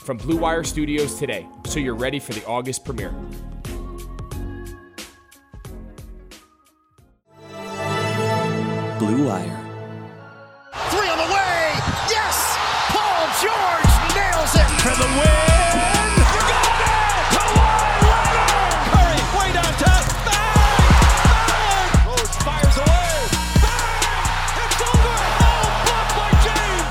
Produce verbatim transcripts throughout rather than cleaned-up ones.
from Blue Wire Studios today, so you're ready for the August premiere. Blue Wire. Three on the way! Yes! Paul George nails it! For the win! You got it! Kawhi Leonard! Curry, way downtown! Bang! Bang! Rose fires away! Bang! It's over! Oh, blocked by James!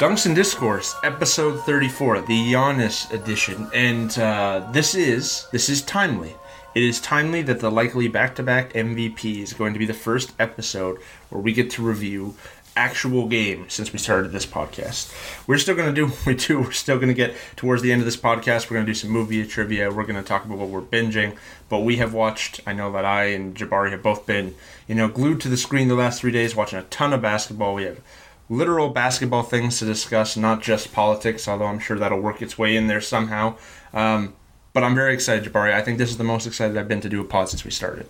Dunks and Discourse, episode thirty-four, the Giannis edition. And uh, this is, this is timely. It is timely that the likely back-to-back M V P is going to be the first episode where we get to review actual games since we started this podcast. We're still going to do what we do. We're still going to get towards the end of this podcast. We're going to do some movie trivia. We're going to talk about what we're binging. But we have watched, I know that I and Jabari have both been, you know, glued to the screen the last three days, watching a ton of basketball. We have literal basketball things to discuss, not just politics, although I'm sure that'll work its way in there somehow. Um... But I'm very excited, Jabari. I think this is the most excited I've been to do a pod since we started.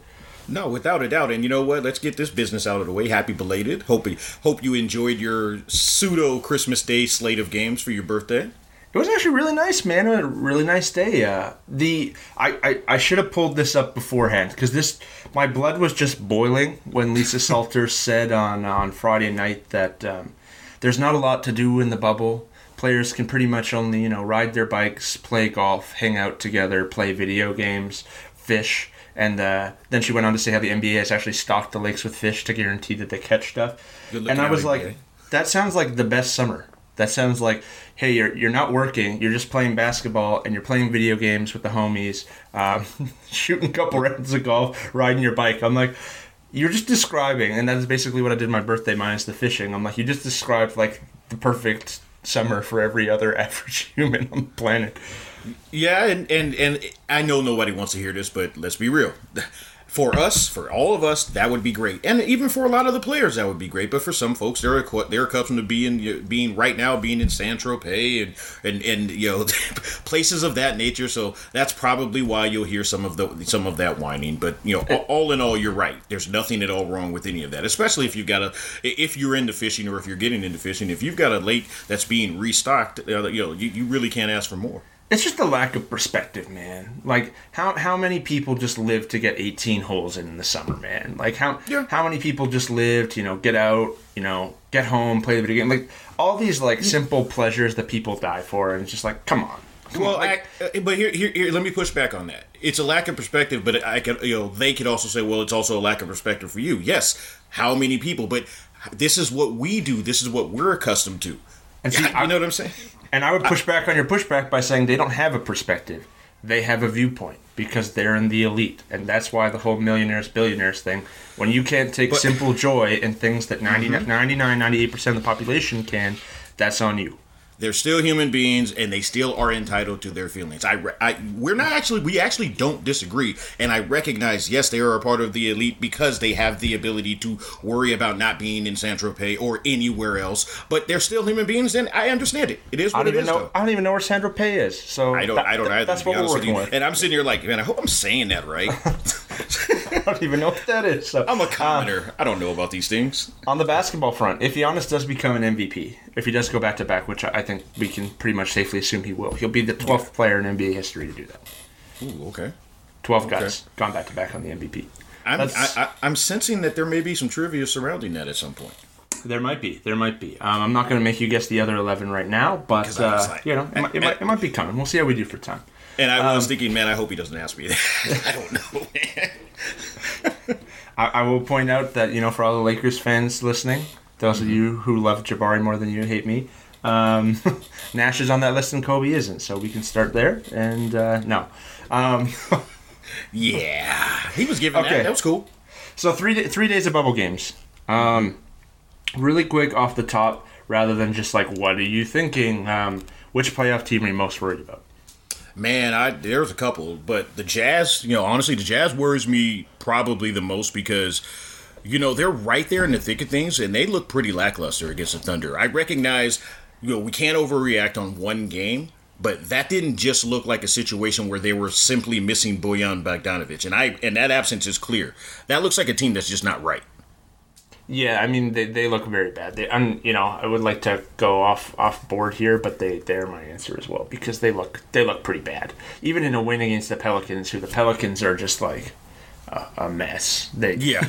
No, without a doubt. And you know what? Let's get this business out of the way. Happy belated. Hope, hope you enjoyed your pseudo-Christmas Day slate of games for your birthday. It was actually really nice, man. It was a really nice day. Uh, the I, I, I should have pulled this up beforehand because this my blood was just boiling when Lisa Salter said on, on Friday night that um, there's not a lot to do in the bubble. Players can pretty much only, you know, ride their bikes, play golf, hang out together, play video games, fish. And uh, then she went on to say how the N B A has actually stocked the lakes with fish to guarantee that they catch stuff. And I was like, N B A. That sounds like the best summer. That sounds like, hey, you're you're not working. You're just playing basketball and you're playing video games with the homies, um, shooting a couple rounds of golf, riding your bike. I'm like, you're just describing. And that is basically what I did my birthday minus the fishing. I'm like, you just described like the perfect summer for every other average human on the planet. Yeah, and, and, and I know nobody wants to hear this, but let's be real. For us, for all of us, that would be great. And even for a lot of the players, that would be great. But for some folks, they're they're accustomed to being being right now, being in Saint-Tropez and, and, and you know places of that nature. So that's probably why you'll hear some of the some of that whining. But you know, all, all in all, you're right. There's nothing at all wrong with any of that. Especially if you've got a if you're into fishing or if you're getting into fishing, if you've got a lake that's being restocked, you know, you, you really can't ask for more. It's just the lack of perspective, man. Like, how how many people just live to get eighteen holes in, in the summer, man? Like, how yeah. how many people just live to, you know, get out, you know, get home, play the video game? Like, all these, like, simple pleasures that people die for, and it's just like, come on. Come well, on. Like, I, but here, here, here, let me push back on that. It's a lack of perspective, but I could, you know, they could also say, well, it's also a lack of perspective for you. Yes, how many people? But this is what we do. This is what we're accustomed to. And see, you I, know what I'm saying? And I would push back on your pushback by saying they don't have a perspective. They have a viewpoint because they're in the elite. And that's why the whole millionaires, billionaires thing, when you can't take but, simple joy in things that ninety-nine, ninety-eight percent of the population can, that's on you. They're still human beings, and they still are entitled to their feelings. I, I, we're not actually, we actually don't disagree, and I recognize, yes, they are a part of the elite because they have the ability to worry about not being in Saint-Tropez or anywhere else. But they're still human beings, and I understand it. It is what it is. Know, I don't even know where Saint-Tropez is, so I don't. That, I don't either. That's what we're working with. And I'm sitting here like, man, I hope I'm saying that right. I don't even know what that is. So, I'm a commenter. Uh, I don't know about these things. On the basketball front, if Giannis does become an M V P, if he does go back to back, which I think we can pretty much safely assume he will, he'll be the twelfth player in N B A history to do that. Ooh, okay. Twelve okay. guys gone back to back on the M V P. I'm, I, I, I'm sensing that there may be some trivia surrounding that at some point. There might be. There might be. Um, I'm not going to make you guess the other eleven right now, but uh, like, you know, it, it, it, might, it might be coming. We'll see how we do for time. And I was um, thinking, man, I hope he doesn't ask me that. I don't know, man. I, I will point out that, you know, for all the Lakers fans listening, those of you who love Jabari more than you hate me, um, Nash is on that list and Kobe isn't, so we can start there. And uh, no. Um, yeah. He was giving okay. that. That was cool. So three three days of bubble games. Um, really quick off the top, rather than just like, what are you thinking? Um, which playoff team are you most worried about? Man, I there's a couple, but the Jazz, you know, honestly, the Jazz worries me probably the most because, you know, they're right there in the thick of things, and they look pretty lackluster against the Thunder. I recognize, you know, we can't overreact on one game, but that didn't just look like a situation where they were simply missing Bojan Bogdanovic, and I and that absence is clear. That looks like a team that's just not right. Yeah, I mean, they, they look very bad. They, I'm, you know, I would like to go off, off board here, but they, they're my answer as well because they look they look pretty bad. Even in a win against the Pelicans, who the Pelicans are just like a, a mess. They, yeah.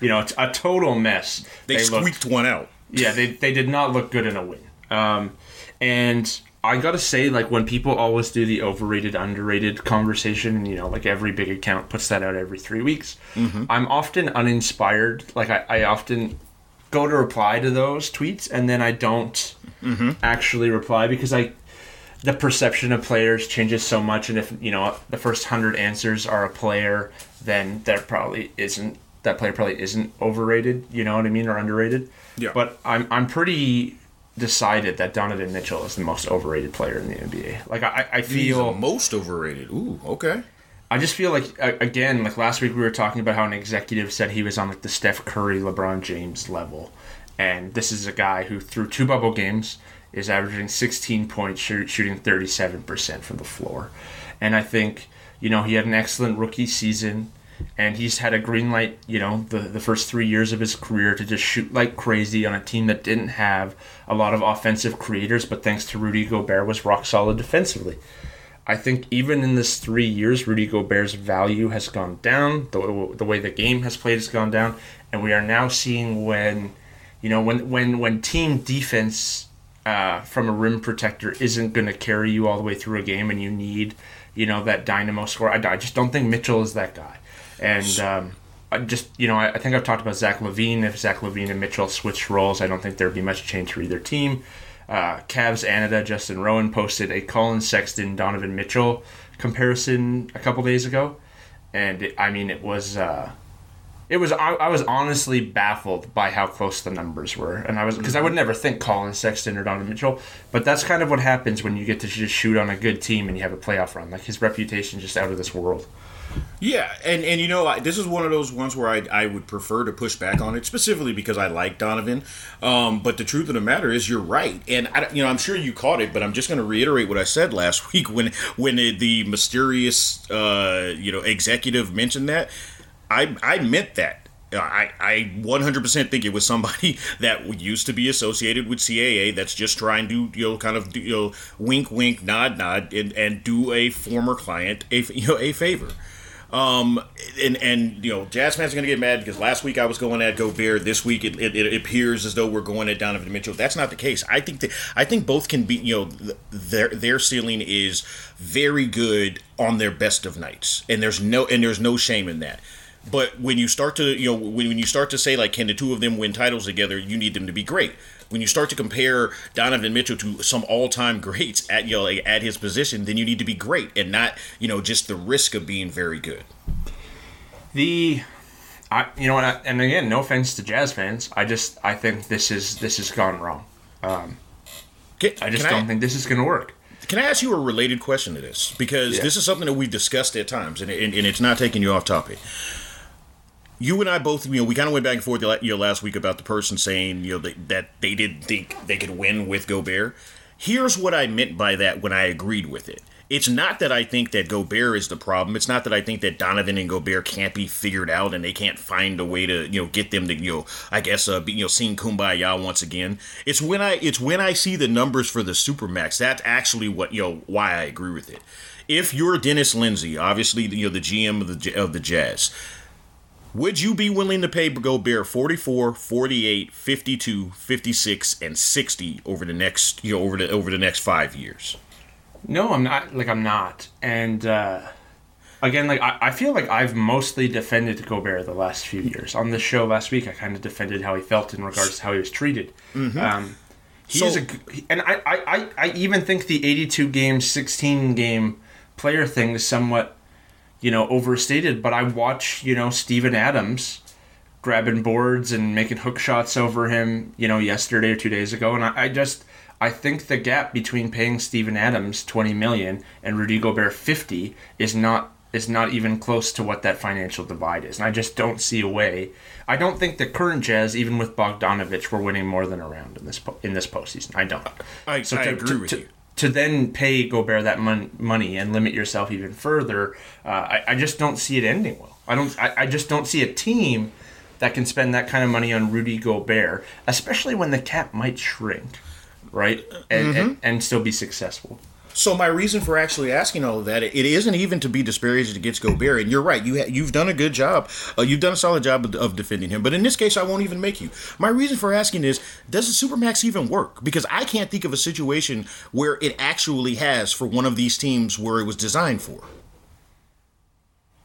You know, it's a total mess. They, they squeaked looked, one out. Yeah, they, they did not look good in a win. Um, and I got to say, like, when people always do the overrated, underrated conversation, you know, like every big account puts that out every three weeks, mm-hmm. I'm often uninspired. Like, I, I often go to reply to those tweets, and then I don't mm-hmm. actually reply because I the perception of players changes so much. And if, you know, the first one hundred answers are a player, then that probably isn't, that player probably isn't overrated, you know what I mean, or underrated. Yeah. But I'm I'm pretty... decided that Donovan Mitchell is the most overrated player in the N B A. Like, I, I feel... He's the most overrated. Ooh, okay. I just feel like, again, like last week we were talking about how an executive said he was on like the Steph Curry, LeBron James level. And this is a guy who, through two bubble games, is averaging sixteen points, shooting thirty-seven percent from the floor. And I think, you know, he had an excellent rookie season. And he's had a green light, you know, the, the first three years of his career to just shoot like crazy on a team that didn't have a lot of offensive creators, but thanks to Rudy Gobert was rock solid defensively. I think even in this three years, Rudy Gobert's value has gone down. The, the way the game has played has gone down. And we are now seeing when, you know, when, when, when team defense uh, from a rim protector isn't going to carry you all the way through a game and you need, you know, that dynamo score. I, I just don't think Mitchell is that guy. And um, I just, you know, I, I think I've talked about Zach Levine. If Zach Levine and Mitchell switched roles, I don't think there'd be much change for either team. Uh, Cavs Anada, Justin Rowan posted a Colin Sexton, Donovan Mitchell comparison a couple days ago. And it, I mean, it was, uh, it was, I, I was honestly baffled by how close the numbers were. And I was, because I would never think Colin Sexton or Donovan Mitchell, but that's kind of what happens when you get to just shoot on a good team and you have a playoff run. Like, his reputation just out of this world. Yeah, and, and you know, I, this is one of those ones where I I would prefer to push back on it, specifically because I like Donovan. Um, but the truth of the matter is, you're right. And, I, you know, I'm sure you caught it, but I'm just going to reiterate what I said last week when when it, the mysterious, uh, you know, executive mentioned that. I I meant that. I, I one hundred percent think it was somebody that used to be associated with C A A that's just trying to, you know, kind of, you know, wink, wink, nod, nod, and, and do a former client a, you know, a favor. Um, and, and, you know, Jazz fans are going to get mad because last week I was going at Gobert. This week it, it, it appears as though we're going at Donovan Mitchell. That's not the case. I think that, I think both can be, you know, their, their ceiling is very good on their best of nights. And there's no, and there's no shame in that. But when you start to, you know, when, when you start to say, like, can the two of them win titles together? You need them to be great. When you start to compare Donovan Mitchell to some all-time greats at, you know, like, at his position, then you need to be great and not, you know, just the risk of being very good. The, I, you know, and, I, and again, no offense to Jazz fans, I just I think this is this has gone wrong. Um, can, I just don't I, think this is going to work. Can I ask you a related question to this? Because yeah. this is something that we've discussed at times, and, and and it's not taking you off topic. You and I both, you know, we kind of went back and forth, you know, last week about the person saying, you know, that, that they didn't think they could win with Gobert. Here's what I meant by that when I agreed with it. It's not that I think that Gobert is the problem. It's not that I think that Donovan and Gobert can't be figured out and they can't find a way to, you know, get them to, you know, I guess, uh, be, you know, sing Kumbaya once again. It's when I, it's when I see the numbers for the Supermax. That's actually what, you know, why I agree with it. If you're Dennis Lindsey, obviously, you know, the G M of the of the Jazz. Would you be willing to pay Gobert forty-four, forty-eight, fifty-two, fifty-six, and sixty over the next, you know, over the over the next five years? No, I'm not. Like, I'm not. And uh, again, like I, I feel like I've mostly defended Gobert the last few years. On the show last week, I kind of defended how he felt in regards to how he was treated. Mm-hmm. Um, he so, is a, and I, I, I even think the eighty-two game, sixteen game player thing is somewhat, you know, overstated, but I watch, you know, Steven Adams grabbing boards and making hook shots over him, you know, yesterday or two days ago, and I, I just, I think the gap between paying Steven Adams twenty million dollars and Rudy Gobert fifty million dollars is not is not even close to what that financial divide is. And I just don't see a way. I don't think the current Jazz, even with Bogdanovich, were winning more than a round in this, in this postseason. I don't. I, so I to, agree to, with to, you. To then pay Gobert that mon- money and limit yourself even further, uh, I, I just don't see it ending well. I don't. I, I just don't see a team that can spend that kind of money on Rudy Gobert, especially when the cap might shrink, right, and, mm-hmm. and, and still be successful. So my reason for actually asking all of that, it isn't even to be disparaged against Gobert, and you're right, you ha- you've done a good job, uh, you've done a solid job of, of defending him, but in this case, I won't even make you. My reason for asking is, does the Supermax even work? Because I can't think of a situation where it actually has for one of these teams where it was designed for.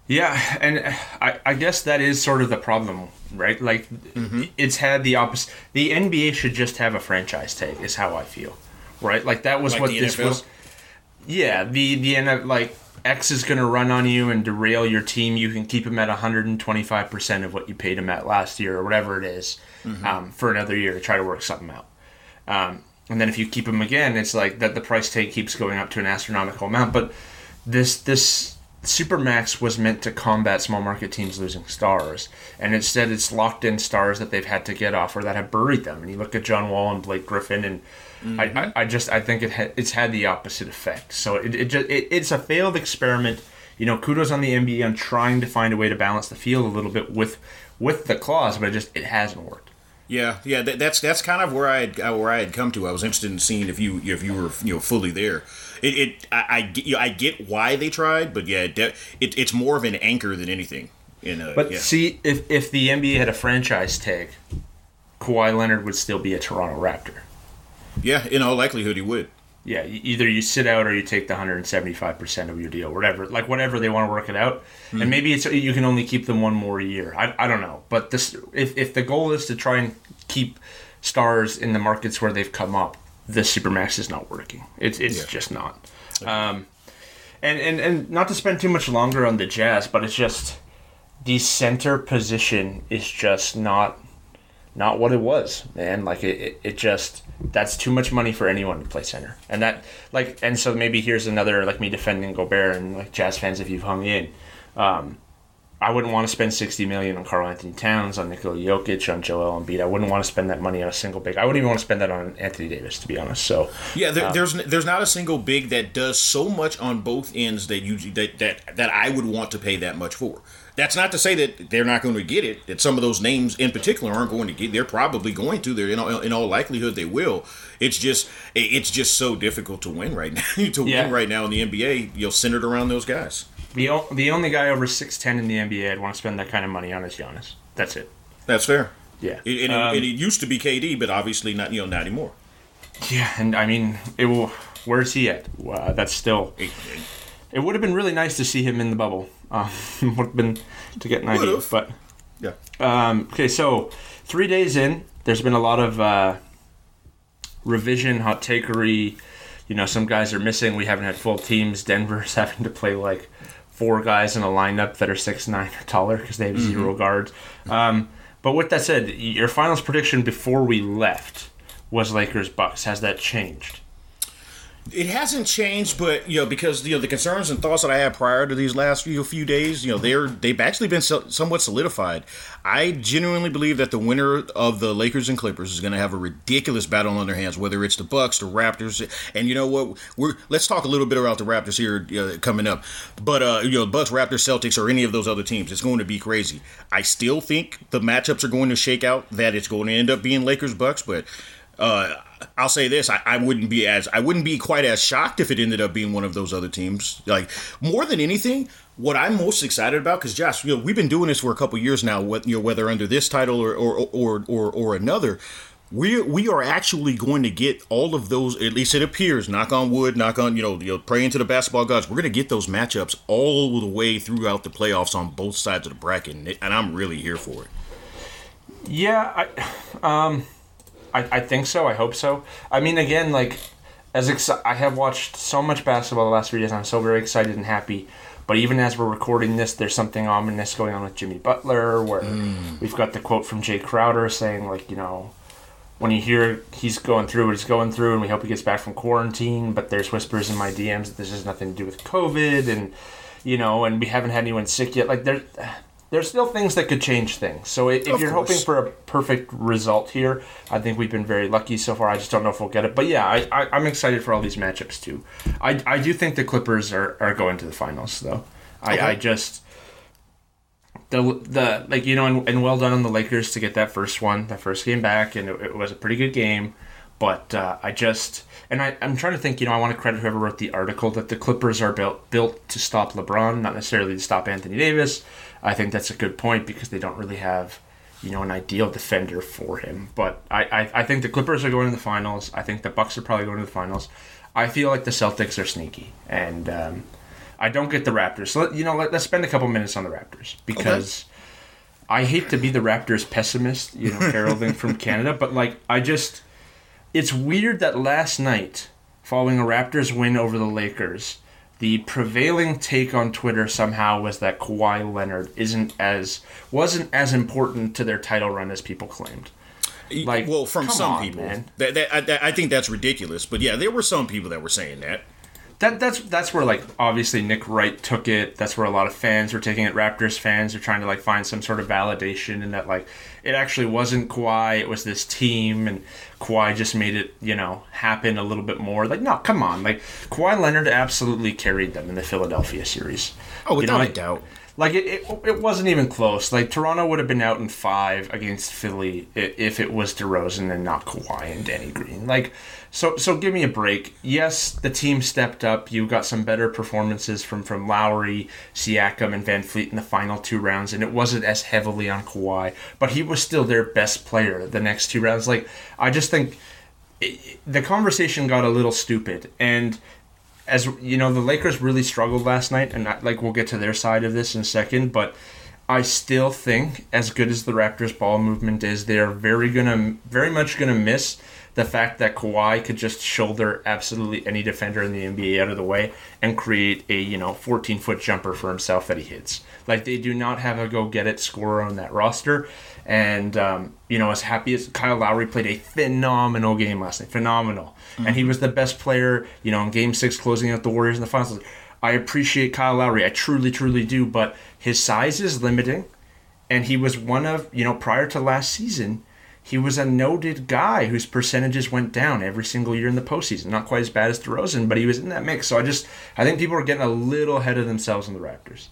Yeah, and I, I guess that is sort of the problem, right? Like, mm-hmm. it's had the opposite. The N B A should just have a franchise tag, is how I feel, right? Like, that was like what this N F L? Was. Yeah, the the like X is going to run on you and derail your team. You can keep him at one hundred twenty-five percent of what you paid him at last year or whatever it is, mm-hmm. um, for another year to try to work something out. Um, and then if you keep him again, it's like that the price tag keeps going up to an astronomical amount. But this this Supermax was meant to combat small market teams losing stars, and instead it's locked in stars that they've had to get off or that have buried them. And you look at John Wall and Blake Griffin and. Mm-hmm. I, I just I think it ha- it's had the opposite effect. So it it, just, it it's a failed experiment. You know, kudos on the N B A on trying to find a way to balance the field a little bit with with the clause, but it just it hasn't worked. Yeah, yeah, that, that's that's kind of where I had, where I had come to. I was interested in seeing if you if you were you know fully there. It, it I I get, you know, I get why they tried, but yeah, it, it it's more of an anchor than anything. In a, but yeah. see, if if the N B A had a franchise tag, Kawhi Leonard would still be a Toronto Raptor. Yeah, in all likelihood, he would. Yeah, either you sit out or you take the one hundred seventy-five percent of your deal, whatever, like whatever they want to work it out. Mm-hmm. And maybe it's you can only keep them one more year. I, I don't know. But this, if, if the goal is to try and keep stars in the markets where they've come up, the Supermax is not working. It's it's yeah. just not. Um, and, and, and not to spend too much longer on the Jazz, but it's just the center position is just not... Not what it was, man. Like it, it, it just that's too much money for anyone to play center, and that like and so maybe here's another like me defending Gobert and like Jazz fans if you've hung in, um, I wouldn't want to spend sixty million on Karl-Anthony Towns, on Nikola Jokic, on Joel Embiid. I wouldn't want to spend that money on a single big. I wouldn't even want to spend that on Anthony Davis, to be honest. So yeah, there, um, there's there's not a single big that does so much on both ends that you that that, that I would want to pay that much for. That's not to say that they're not going to get it, that some of those names in particular aren't going to get it. They're probably going to. They're in all, in all likelihood, they will. It's just it's just so difficult to win right now, to yeah. win right now in the N B A, you know, centered around those guys. The o- the only guy over six ten in the N B A I'd want to spend that kind of money on is Giannis. That's it. That's fair. Yeah. It, and, um, it, and it used to be K D, but obviously not, you know, not anymore. Yeah, and I mean, it will. Where is he at? Uh, that's still... It, it, It would have been really nice to see him in the bubble. Uh, would have been to get an idea, but yeah. Um, okay, so three days in, there's been a lot of uh, revision, hot takery. You know, some guys are missing. We haven't had full teams. Denver's having to play like four guys in a lineup that are six nine or taller because they have mm-hmm. zero guards. Um, but with that said, your finals prediction before we left was Lakers Bucks. Has that changed? It hasn't changed, but you know, because you know the concerns and thoughts that I had prior to these last few, few days, you know, they're they've actually been so, somewhat solidified. I genuinely believe that the winner of the Lakers and Clippers is going to have a ridiculous battle on their hands, whether it's the Bucks, the Raptors, and you know what? We're let's talk a little bit about the Raptors here uh, coming up, but uh, you know, Bucks, Raptors, Celtics, or any of those other teams, it's going to be crazy. I still think the matchups are going to shake out that it's going to end up being Lakers Bucks, but. Uh, I'll say this: I, I wouldn't be as I wouldn't be quite as shocked if it ended up being one of those other teams. Like more than anything, what I'm most excited about, because Josh, you know, we've been doing this for a couple years now. What, you know, whether under this title or or or or, or another. We we are actually going to get all of those, at least it appears, knock on wood, knock on, you know, you know, praying to the basketball gods. We're going to get those matchups all the way throughout the playoffs on both sides of the bracket, and, it, and I'm really here for it. Yeah, I... Um... I, I think so. I hope so. I mean, again, like, as exci- I have watched so much basketball the last three days. I'm so very excited and happy. But even as we're recording this, there's something ominous going on with Jimmy Butler, where mm. we've got the quote from Jay Crowder saying, like, you know, when you hear he's going through what he's going through, and we hope he gets back from quarantine, but there's whispers in my D Ms that this has nothing to do with COVID, and, you know, and we haven't had anyone sick yet. Like, there, there's still things that could change things. So if of you're course. hoping for a perfect result here, I think we've been very lucky so far. I just don't know if we'll get it. But, yeah, I, I, I'm excited for all these matchups, too. I, I do think the Clippers are, are going to the finals, though. I, okay. I just... The the like you know and, and well done on the Lakers to get that first one, that first game back, and it, it was a pretty good game. But uh, I just and I I'm trying to think. You know, I want to credit whoever wrote the article that the Clippers are built built to stop LeBron, not necessarily to stop Anthony Davis. I think that's a good point because they don't really have you know an ideal defender for him. But I I, I think the Clippers are going to the finals. I think the Bucks are probably going to the finals. I feel like the Celtics are sneaky and. Um, I don't get the Raptors. So, you know, let, let's spend a couple minutes on the Raptors because okay. I hate to be the Raptors pessimist, you know, heralding from Canada, but, like, I just... It's weird that last night, following a Raptors win over the Lakers, the prevailing take on Twitter somehow was that Kawhi Leonard isn't as... wasn't as important to their title run as people claimed. Like, well, from some on, people. Man. That, that, I, that, I think that's ridiculous, but, yeah, there were some people that were saying that. That that's that's where, like, obviously Nick Wright took it. That's where a lot of fans were taking it. Raptors fans are trying to, like, find some sort of validation in that, like, it actually wasn't Kawhi. It was this team, and Kawhi just made it, you know, happen a little bit more. Like, no, come on. Like, Kawhi Leonard absolutely carried them in the Philadelphia series. Oh, without you know, like, a doubt. Like, it, it it wasn't even close. Like, Toronto would have been out in five against Philly if it was DeRozan and not Kawhi and Danny Green. Like... So so give me a break. Yes, the team stepped up. You got some better performances from, from Lowry, Siakam, and Van Fleet in the final two rounds, and it wasn't as heavily on Kawhi, but he was still their best player the next two rounds. Like, I just think it, the conversation got a little stupid, and as you know, the Lakers really struggled last night, and I, like we'll get to their side of this in a second, but I still think, as good as the Raptors' ball movement is, they are very gonna, very much gonna miss the fact that Kawhi could just shoulder absolutely any defender in the N B A out of the way and create a, you know, fourteen-foot jumper for himself that he hits. Like, they do not have a go-get-it scorer on that roster. And, um, you know, as happy as Kyle Lowry played a phenomenal game last night. Phenomenal. Mm-hmm. And he was the best player, you know, in Game six, closing out the Warriors in the finals. I appreciate Kyle Lowry. I truly, truly do. But his size is limiting. And he was one of, you know, prior to last season, he was a noted guy whose percentages went down every single year in the postseason. Not quite as bad as DeRozan, but he was in that mix. So I just, I think people are getting a little ahead of themselves in the Raptors.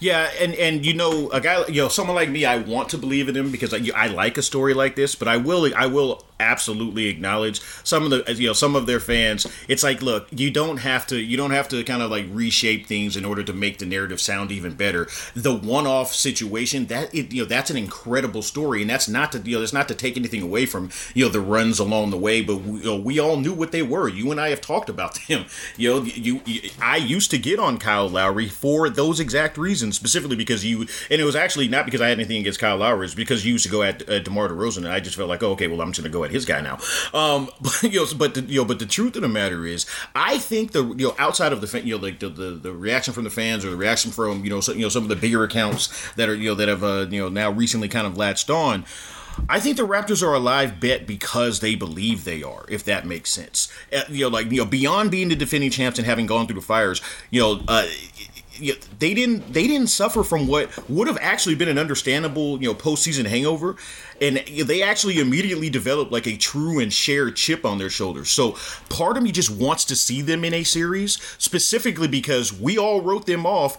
Yeah, and, and you know, a guy, you know, someone like me, I want to believe in him because I, I like a story like this. But I will, I will absolutely acknowledge some of the, you know, some of their fans. It's like, look, you don't have to, you don't have to kind of like reshape things in order to make the narrative sound even better. The one-off situation that, it, you know, that's an incredible story, and that's not to, you know, that's not to take anything away from, you know, the runs along the way, but we, you know, we all knew what they were. You and I have talked about them. You know, you, you I used to get on Kyle Lowry for those exact reasons, specifically because you, and it was actually not because I had anything against Kyle Lowry, it's because you used to go at uh, DeMar DeRozan, and I just felt like, oh, okay, well, I'm just going to go at his guy now. Um, but, you know, but the, you know, but the truth of the matter is, I think the, you know, outside of the, you know, like the, the, the reaction from the fans or the reaction from, you know, so, you know, some of the bigger accounts that are, you know, that have, uh, you know, now recently kind of latched on, I think the Raptors are a live bet because they believe they are, if that makes sense. Uh, you know, like, you know, beyond being the defending champs and having gone through the fires, you know, uh, you know, they didn't they didn't suffer from what would have actually been an understandable, you know, postseason hangover. And they actually immediately developed like a true and shared chip on their shoulders. So part of me just wants to see them in a series, specifically because we all wrote them off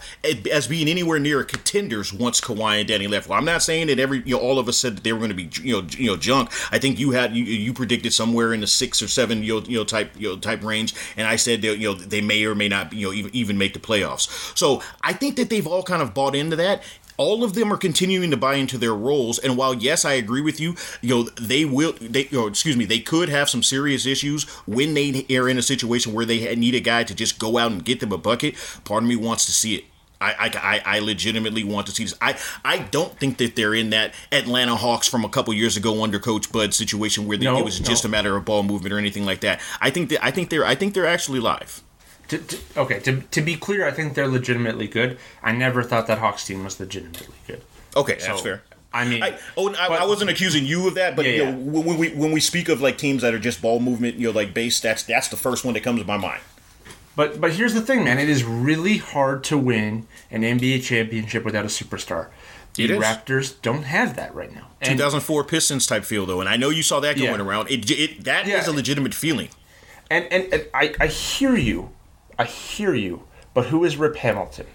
as being anywhere near contenders once Kawhi and Danny left. Well, I'm not saying that every, you know, all of us said that they were going to be, you know, you know, junk. I think you had you, you predicted somewhere in the six or seven, you know, you know type you know, type range, and I said that, you know, they may or may not, you know, even even make the playoffs. So I think that they've all kind of bought into that. All of them are continuing to buy into their roles, and while yes, I agree with you, you know they will. They, or excuse me, they could have some serious issues when they are in a situation where they need a guy to just go out and get them a bucket. Part of me wants to see it. I, I, I legitimately want to see this. I, I don't think that they're in that Atlanta Hawks from a couple years ago under Coach Bud situation where they, no, it was no. just a matter of ball movement or anything like that. I think that I think they're I think they're actually live. To, to, okay, to to be clear, I think they're legitimately good. I never thought that Hawks team was legitimately good. Okay, so, that's fair. I mean, I, oh, I, but, I wasn't accusing you of that, but yeah, you know, yeah. when we when we speak of like teams that are just ball movement, you know, like base stats, that's the first one that comes to my mind. But but here's the thing, man. It is really hard to win an N B A championship without a superstar. The Raptors don't have that right now. And two thousand four Pistons type feel though, and I know you saw that going yeah. around. It, it that yeah. is a legitimate feeling. And and, and I, I hear you, I hear you. But who is Rip Hamilton?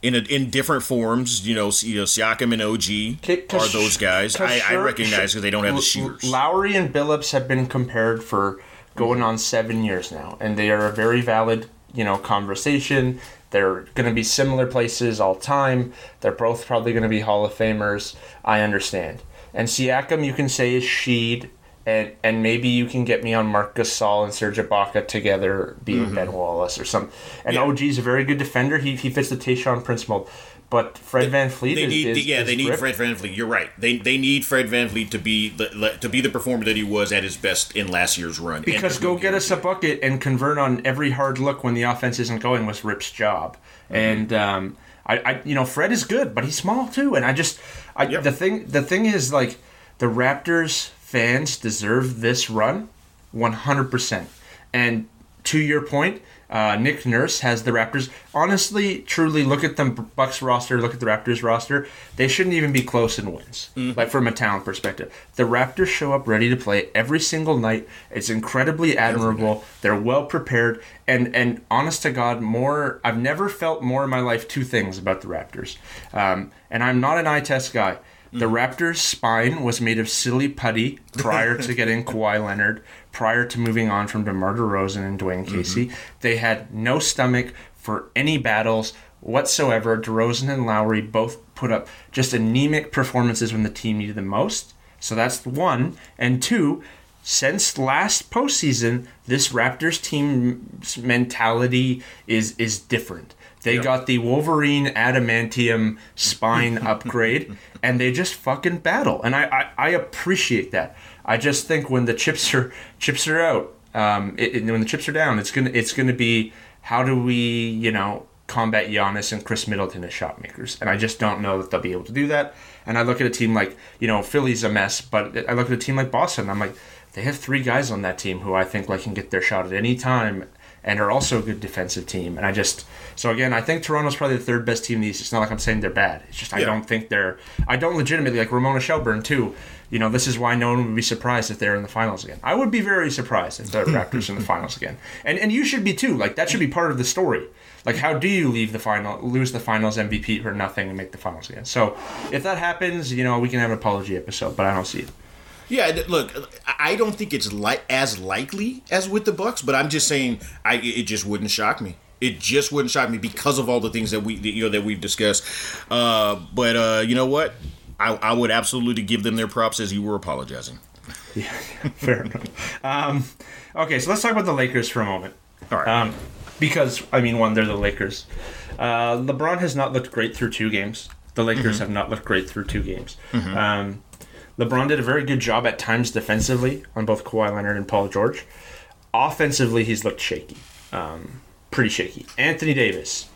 In a, in different forms, you know, you know, Siakam and O G are those guys. I, I recognize because they don't have the shooters. Lowry and Billups have been compared for going on seven years now, and they are a very valid, you know, conversation. They're going to be similar places all time. They're both probably going to be Hall of Famers. I understand. And Siakam, you can say is Sheed, and and maybe you can get me on Marc Gasol and Serge Ibaka together being mm-hmm. Ben Wallace or something. And yeah. O G's a very good defender. He he fits the Tayshaun Prince mold. But Fred they, VanVleet they is, need, is yeah is they need ripped. Fred VanVleet. You're right. They they need Fred VanVleet to be the to be the performer that he was at his best in last year's run. Because go get us a bucket and convert on every hard look when the offense isn't going was Rip's job. Mm-hmm. And um, I, I you know Fred is good, but he's small too. And I just I, yep. the thing the thing is like the Raptors fans deserve this run, one hundred percent. And to your point. Uh, Nick Nurse has the Raptors. Honestly, truly, look at the Bucks roster, look at the Raptors roster. They shouldn't even be close in wins, mm-hmm. like from a talent perspective. The Raptors show up ready to play every single night. It's incredibly admirable. They're well prepared. And, and honest to God, more I've never felt more in my life two things about the Raptors. Um, and I'm not an eye test guy. The Raptors' spine was made of silly putty prior to getting Kawhi Leonard, prior to moving on from DeMar DeRozan and Dwayne Casey. Mm-hmm. They had no stomach for any battles whatsoever. DeRozan and Lowry both put up just anemic performances when the team needed them most. So that's one. And two, since last postseason, this Raptors team's mentality is is different. They yep. got the Wolverine adamantium spine upgrade, and they just fucking battle. And I, I, I appreciate that. I just think when the chips are chips are out, um, it, it, when the chips are down, it's gonna it's gonna be how do we you know combat Giannis and Chris Middleton as shot makers? And I just don't know that they'll be able to do that. And I look at a team like you know Philly's a mess, but I look at a team like Boston. I'm like they have three guys on that team who I think like can get their shot at any time. And are also a good defensive team. And I just so again, I think Toronto's probably the third best team in the East. It's not like I'm saying they're bad. It's just I yeah. don't think they're I don't legitimately like Ramona Shelburne too. You know, this is why no one would be surprised if they're in the finals again. I would be very surprised if the Raptors are in the finals again. And and you should be too. Like that should be part of the story. Like how do you leave the final lose the finals M V P for nothing and make the finals again? So if that happens, you know, we can have an apology episode, but I don't see it. Yeah, look, I don't think it's li- as likely as with the Bucks, but I'm just saying I, it just wouldn't shock me. It just wouldn't shock me because of all the things that we you know that we've discussed. Uh, but uh, you know what? I, I would absolutely give them their props as you were apologizing. Yeah, fair enough. Um, okay, so let's talk about the Lakers for a moment. All right. Um, because, I mean, one, they're the Lakers. Uh, LeBron has not looked great through two games. The Lakers mm-hmm. have not looked great through two games. Mm-hmm. Um LeBron did a very good job at times defensively on both Kawhi Leonard and Paul George. Offensively, he's looked shaky, um, pretty shaky. Anthony Davis.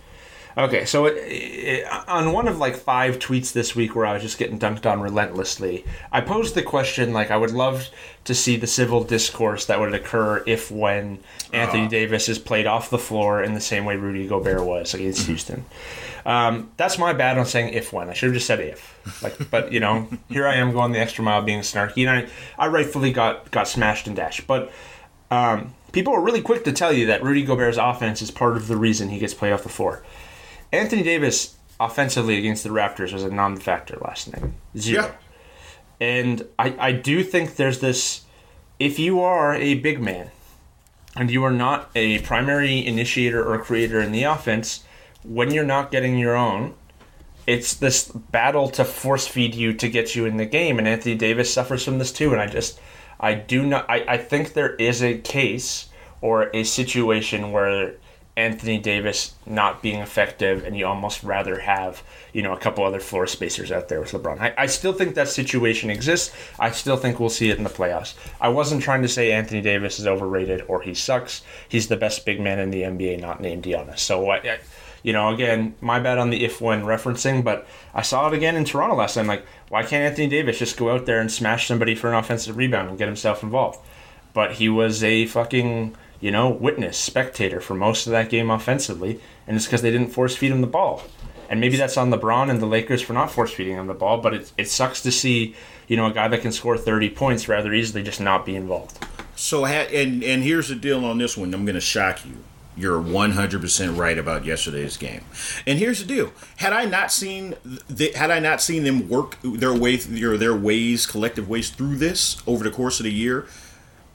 Okay, so it, it, on one of like five tweets this week where I was just getting dunked on relentlessly, I posed the question, like, I would love to see the civil discourse that would occur if when Anthony uh-huh. Davis is played off the floor in the same way Rudy Gobert was against mm-hmm. Houston. Um, that's my bad on saying if when. I should have just said if. Like, but, you know, here I am going the extra mile being snarky, and I, I rightfully got, got smashed and dashed. But um, people are really quick to tell you that Rudy Gobert's offense is part of the reason he gets played off the floor. Anthony Davis offensively against the Raptors was a non-factor last night. Zero. Yeah. And I, I do think there's this, if you are a big man and you are not a primary initiator or creator in the offense, when you're not getting your own, it's this battle to force feed you to get you in the game. And Anthony Davis suffers from this too. And I just, I do not, I, I think there is a case or a situation where Anthony Davis not being effective, and you almost rather have, you know, a couple other floor spacers out there with LeBron. I, I still think that situation exists. I still think we'll see it in the playoffs. I wasn't trying to say Anthony Davis is overrated or he sucks. He's the best big man in the N B A, not named Giannis. So, I, I, you know, again, my bad on the if when referencing, but I saw it again in Toronto last time. Like, why can't Anthony Davis just go out there and smash somebody for an offensive rebound and get himself involved? But he was a fucking, you know, witness, spectator for most of that game offensively, and it's because they didn't force feed him the ball. And maybe that's on LeBron and the Lakers for not force feeding him the ball, but it it sucks to see, you know, a guy that can score thirty points rather easily just not be involved. So, and and here's the deal on this one. I'm going to shock you. You're one hundred percent right about yesterday's game. And here's the deal. Had I not seen the, had I not seen them work their way their their ways, collective ways through this over the course of the year,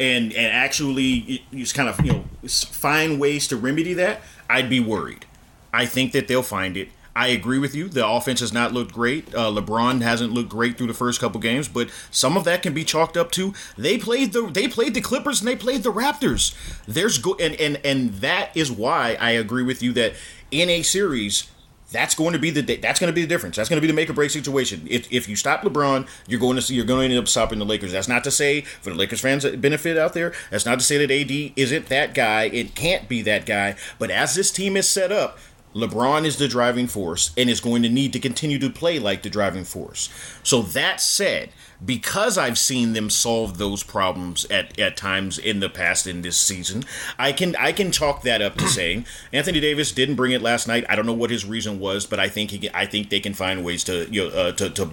and and actually just kind of, you know, find ways to remedy that, I'd be worried. I think that they'll find it. I agree with you. The offense has not looked great. Uh, LeBron hasn't looked great through the first couple games, but some of that can be chalked up to they played the they played the Clippers and they played the Raptors. There's go- and and and that is why I agree with you that in a series, that's going to be the that's going to be the difference. That's going to be the make or break situation. If if you stop LeBron, you're going to see you're going to end up stopping the Lakers. That's not to say for the Lakers fans that benefit out there. That's not to say that A D isn't that guy. It can't be that guy. But as this team is set up, LeBron is the driving force and is going to need to continue to play like the driving force. So that said, because I've seen them solve those problems at, at times in the past in this season, I can I can chalk that up to saying Anthony Davis didn't bring it last night. I don't know what his reason was, but I think he I think they can find ways to you know, uh, to, to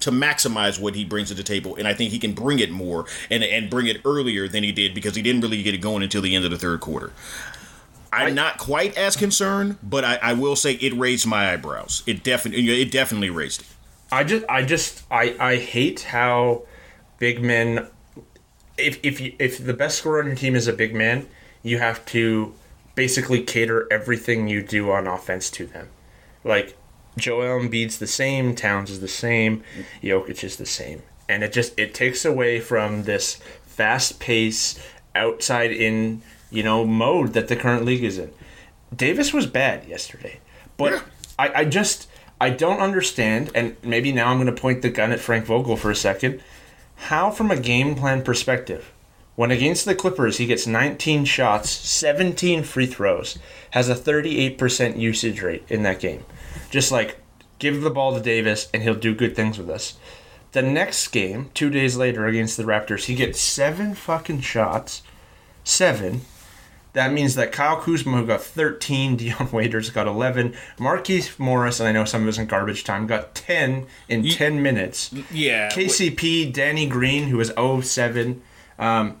to maximize what he brings to the table, and I think he can bring it more and and bring it earlier than he did because he didn't really get it going until the end of the third quarter. I'm not quite as concerned, but I, I will say it raised my eyebrows. It definitely, it definitely raised it. I just, I just, I, I hate how big men. If if you, if the best scorer on your team is a big man, you have to basically cater everything you do on offense to them. Like Joel Embiid's the same, Towns is the same, Jokic is the same, and it just it takes away from this fast pace outside in. You know, mode that the current league is in. Davis was bad yesterday. But yeah. I, I just, I don't understand, and maybe now I'm going to point the gun at Frank Vogel for a second, how from a game plan perspective, when against the Clippers he gets nineteen shots, seventeen free throws, has a thirty-eight percent usage rate in that game. Just like, give the ball to Davis and he'll do good things with us. The next game, two days later against the Raptors, he gets seven fucking shots, seven, that means that Kyle Kuzma, who got thirteen, Dion Waiters got eleven, Marquise Morris, and I know some of us in garbage time, got ten in you, ten minutes. Yeah. K C P, Danny Green, who was oh seven. Um,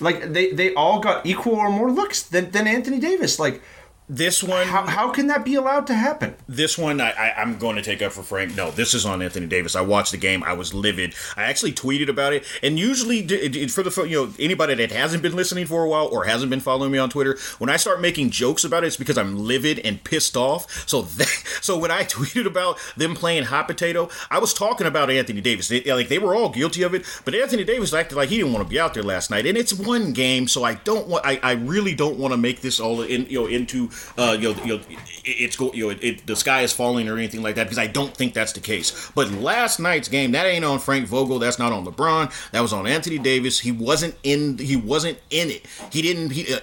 like, they, they all got equal or more looks than, than Anthony Davis. Like, this one... How, how can that be allowed to happen? This one, I, I, I'm going to take up for Frank. No, this is on Anthony Davis. I watched the game. I was livid. I actually tweeted about it. And usually, for the you know anybody that hasn't been listening for a while or hasn't been following me on Twitter, when I start making jokes about it, it's because I'm livid and pissed off. So that, so when I tweeted about them playing hot potato, I was talking about Anthony Davis. They, like they were all guilty of it, but Anthony Davis acted like he didn't want to be out there last night. And it's one game, so I don't want. I, I really don't want to make this all in, you know into. Uh, you know, you know, it's go, you know, it, the sky is falling or anything like that because I don't think that's the case. But last night's game, that ain't on Frank Vogel. That's not on LeBron. That was on Anthony Davis. He wasn't in. He wasn't in it. He didn't. He, uh,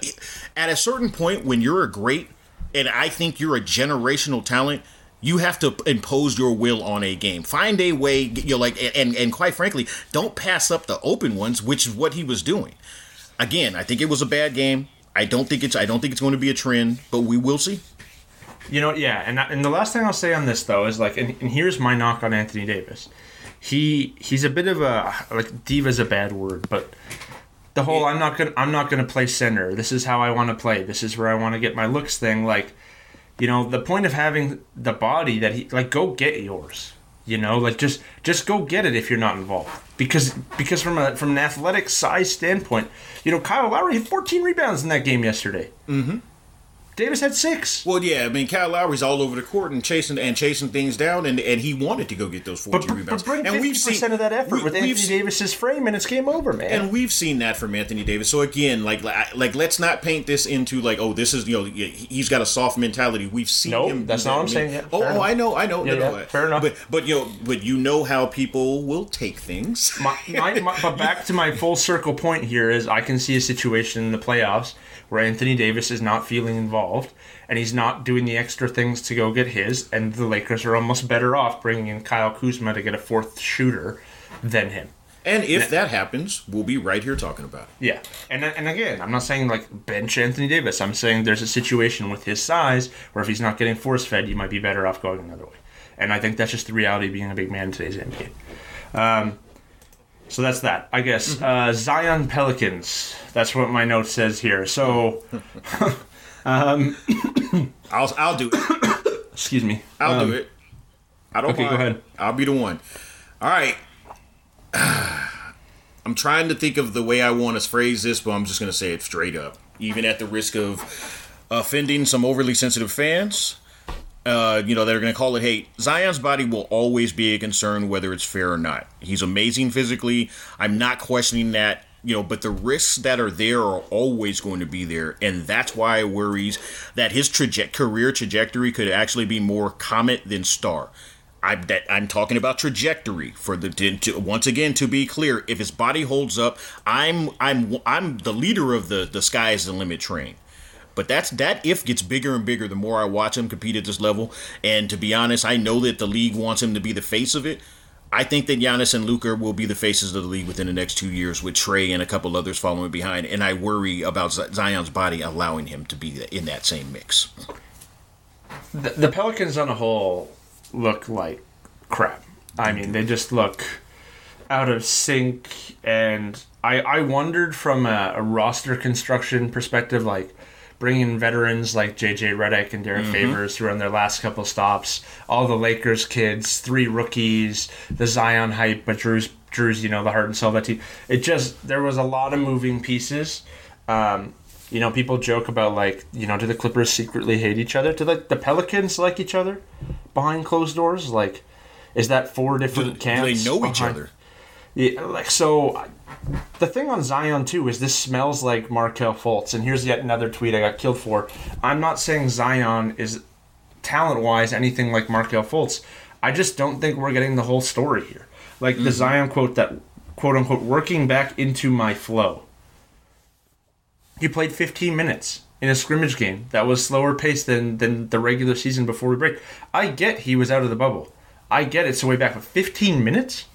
at a certain point, when you're a great, and I think you're a generational talent, you have to impose your will on a game. Find a way. You know, like and and quite frankly, don't pass up the open ones, which is what he was doing. Again, I think it was a bad game. I don't think it's I don't think it's going to be a trend, but we will see. You know, yeah, and and the last thing I'll say on this though is like, and, and here's my knock on Anthony Davis. He he's a bit of a like diva's a bad word, but the whole yeah. I'm not gonna I'm not gonna play center. This is how I want to play. This is where I want to get my looks thing. Like, you know, the point of having the body that he like go get yours. You know, like just just go get it if you're not involved. Because because from a from an athletic size standpoint, you know, Kyle Lowry had fourteen rebounds in that game yesterday. Mm-hmm. Davis had six. Well, yeah, I mean, Kyle Lowry's all over the court and chasing and chasing things down, and, and he wanted to go get those fourteen but, rebounds. But bring and fifty percent we've seen, of that effort we, with Anthony seen, Davis's frame, and it's game over, man. And we've seen that from Anthony Davis. So again, like like, like let's not paint this into like, oh, this is you know he's got a soft mentality. We've seen nope, him. That's not what I'm saying. Yeah, oh, oh I know, I know. Yeah, no, yeah, no, fair I, enough. But but you know, but you know how people will take things. my, my, my, but back to my full circle point here is I can see a situation in the playoffs where Anthony Davis is not feeling involved and he's not doing the extra things to go get his, and the Lakers are almost better off bringing in Kyle Kuzma to get a fourth shooter than him. And if that happens, we'll be right here talking about it. Yeah. And and again, I'm not saying, like, bench Anthony Davis. I'm saying there's a situation with his size where if he's not getting force-fed, you might be better off going another way. And I think that's just the reality of being a big man in today's N B A. Um, so that's that, I guess. Mm-hmm. Uh, Zion Pelicans. That's what my note says here. So um, I'll, I'll do it. Excuse me. I'll um, do it. I don't okay, mind. Go ahead. I'll be the one. All right. I'm trying to think of the way I want to phrase this, but I'm just going to say it straight up, even at the risk of offending some overly sensitive fans, uh, you know, that are going to call it hate. Zion's body will always be a concern, whether it's fair or not. He's amazing physically. I'm not questioning that, you know, but the risks that are there are always going to be there, and that's why it worries that his traje- career trajectory could actually be more comet than star. I'm, that, I'm talking about trajectory for the to, once again, to be clear, if his body holds up, I'm I'm I'm the leader of the the sky is the limit train. But that's that if gets bigger and bigger the more I watch him compete at this level. And to be honest, I know that the league wants him to be the face of it. I think that Giannis and Luka will be the faces of the league within the next two years, with Trey and a couple others following behind. And I worry about Zion's body allowing him to be in that same mix. The, the Pelicans on a whole look like crap. I mean, they just look out of sync, and I I wondered from a, a roster construction perspective, like bringing veterans like J J Redick and Derek mm-hmm. Favors, who are on their last couple stops, all the Lakers kids, three rookies, the Zion hype, but Drew's, Drew's you know, the heart and soul of that team. It just, there was a lot of moving pieces. Um, you know, people joke about, like, you know, do the Clippers secretly hate each other? Do the, the Pelicans like each other behind closed doors? Like, is that four different do, camps? Do they know behind each other? Yeah, like, so the thing on Zion too is this smells like Markelle Fultz, and here's yet another tweet I got killed for. I'm not saying Zion is talent-wise anything like Markelle Fultz. I just don't think we're getting the whole story here. Like mm-hmm. the Zion quote that, quote-unquote, working back into my flow. He played fifteen minutes. In a scrimmage game that was slower paced than, than the regular season before we break. I get he was out of the bubble. I get it's a way back, but fifteen minutes?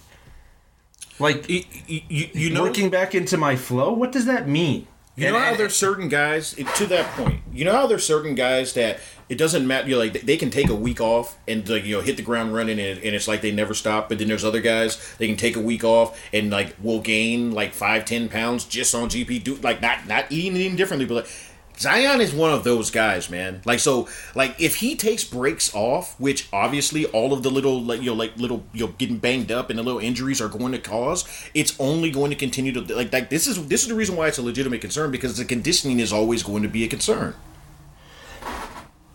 Like, you, you, you know, working back into my flow? What does that mean? You and, know how there's certain guys, to that point, you know how there's certain guys that it doesn't matter, you know, like they can take a week off and, like, you know, hit the ground running, and, and it's like they never stop. But then there's other guys, they can take a week off and, like, will gain like five, ten pounds just on G P, do, like not, not eating eating differently, but like, Zion is one of those guys, man. Like, so, like, if he takes breaks off, which obviously all of the little, like, you know, like little, you know, getting banged up and the little injuries are going to cause, it's only going to continue to, like, like this is this is the reason why it's a legitimate concern, because the conditioning is always going to be a concern.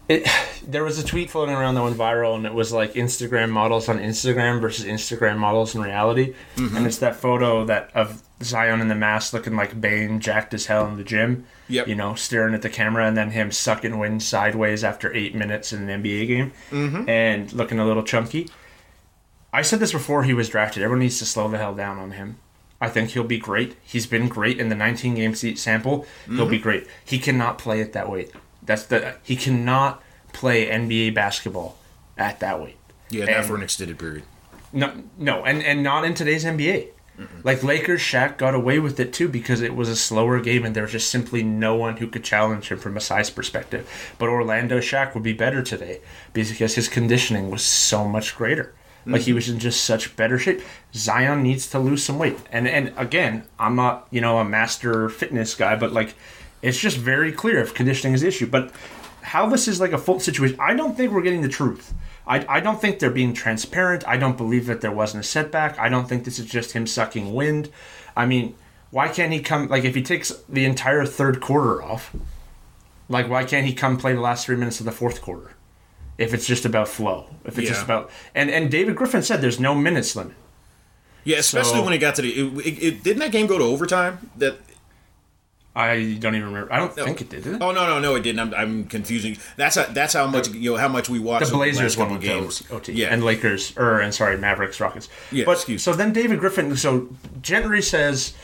It, there was a tweet floating around that went viral, and it was like Instagram models on Instagram versus Instagram models in reality, mm-hmm. and it's that photo that of Zion in the mask looking like Bane, jacked as hell in the gym, yep. you know, staring at the camera, and then him sucking wind sideways after eight minutes in an N B A game, mm-hmm. and looking a little chunky. I said this before he was drafted. Everyone needs to slow the hell down on him. I think he'll be great. He's been great in the nineteen game sample. Mm-hmm. He'll be great. He cannot play it that way. That's the he cannot play N B A basketball at that weight. Yeah, not and, for an extended period. No, no, and, and not in today's N B A. Mm-mm. Like, Lakers, Shaq got away with it too because it was a slower game and there was just simply no one who could challenge him from a size perspective. But Orlando, Shaq would be better today because his conditioning was so much greater. Mm-hmm. Like, he was in just such better shape. Zion needs to lose some weight. And and again, I'm not, you know, a master fitness guy, but, like, it's just very clear if conditioning is the issue. But how this is like a full situation, I don't think we're getting the truth. I, I don't think they're being transparent. I don't believe that there wasn't a setback. I don't think this is just him sucking wind. I mean, why can't he come, like, if he takes the entire third quarter off, like, why can't he come play the last three minutes of the fourth quarter? If it's just about flow. If it's yeah. just about, and, and David Griffin said there's no minutes limit. Yeah, especially so, when it got to the, it, it, it, didn't that game go to overtime? That, I don't even remember. I don't no. think it did, did it? Oh, no, no, no, it didn't. I'm, I'm confusing. That's how, that's how much you know how much we watched the Blazers won games. O T. Yeah. And Lakers, or and sorry, Mavericks, Rockets. Yeah, but excuse so then David Griffin. So Gentry says,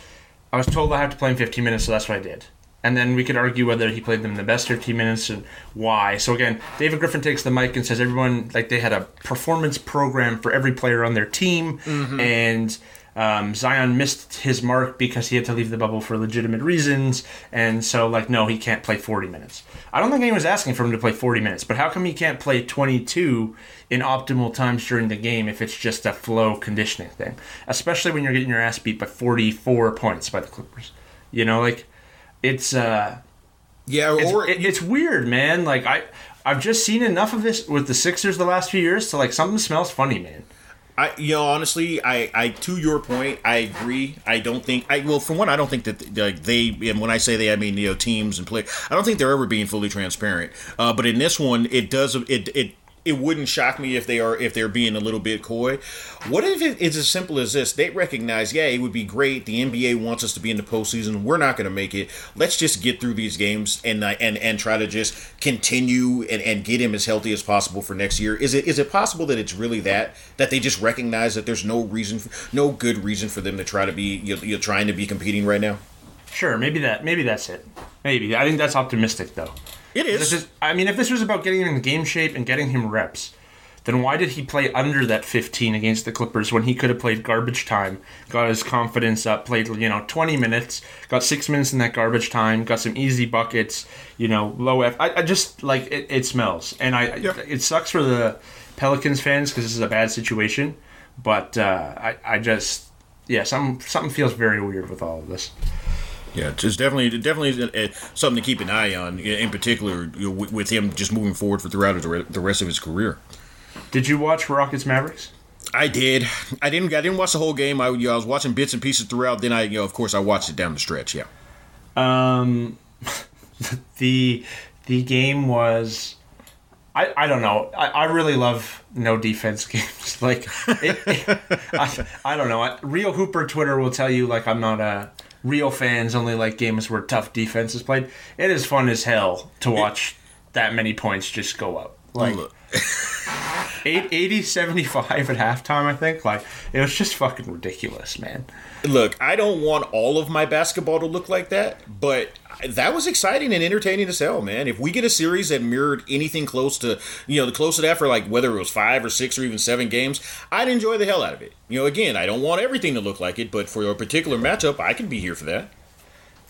"I was told I have to play in fifteen minutes, so that's what I did." and then we could argue whether he played them the best fifteen minutes and why. So again, David Griffin takes the mic and says everyone, like, they had a performance program for every player on their team, mm-hmm. and um, Zion missed his mark because he had to leave the bubble for legitimate reasons, and so, like, no, he can't play forty minutes. I don't think anyone's asking for him to play forty minutes, but how come he can't play twenty-two in optimal times during the game if it's just a flow conditioning thing? Especially when you're getting your ass beat by forty-four points by the Clippers. You know, like, it's uh, yeah, or it's, it, it's weird, man. Like, I, I've just seen enough of this with the Sixers the last few years, so, like, something smells funny, man. I, you know, honestly, I, I, to your point, I agree. I don't think, I, well, for one, I don't think that, like, they, and when I say they, I mean, you know, teams and players, I don't think they're ever being fully transparent. Uh, but in this one, it does, it, it, it wouldn't shock me if they are, if they're being a little bit coy. What if it is as simple as this? They recognize, yeah, it would be great. The N B A wants us to be in the postseason. We're not going to make it. Let's just get through these games and uh, and and try to just continue and, and get him as healthy as possible for next year. Is it is it possible that it's really that that they just recognize that there's no reason, for, no good reason for them to try to be you're, you're trying to be competing right now? Sure, maybe that maybe that's it. Maybe I think that's optimistic though. It is. This is. I mean, if this was about getting him in game shape and getting him reps, then why did he play under that fifteen against the Clippers when he could have played garbage time, got his confidence up, played, you know, twenty minutes, got six minutes in that garbage time, got some easy buckets, you know, low F. I, I just, like, it, it smells. And I yeah. it sucks for the Pelicans fans because this is a bad situation. But uh, I, I just, yeah, some, something feels very weird with all of this. Yeah, it's definitely definitely something to keep an eye on, in particular with him just moving forward for throughout the rest of his career. Did you watch Rockets Mavericks? I did. I didn't. I didn't watch the whole game. I, you know, I was watching bits and pieces throughout. Then I, you know, of course, I watched it down the stretch. Yeah. Um, the the game was. I, I don't know. I, I really love no defense games. Like, it, it, I I don't know. Real Hooper Twitter will tell you, like, I'm not a. Real fans only like games where tough defense is played. It is fun as hell to watch that many points just go up. Like, eighty seventy-five at halftime, I think. Like, it was just fucking ridiculous, man. Look, I don't want all of my basketball to look like that, but that was exciting and entertaining as hell, man. If we get a series that mirrored anything close to, you know, the close to that for, like, whether it was five or six or even seven games, I'd enjoy the hell out of it. You know, again, I don't want everything to look like it, but for a particular matchup, I can be here for that.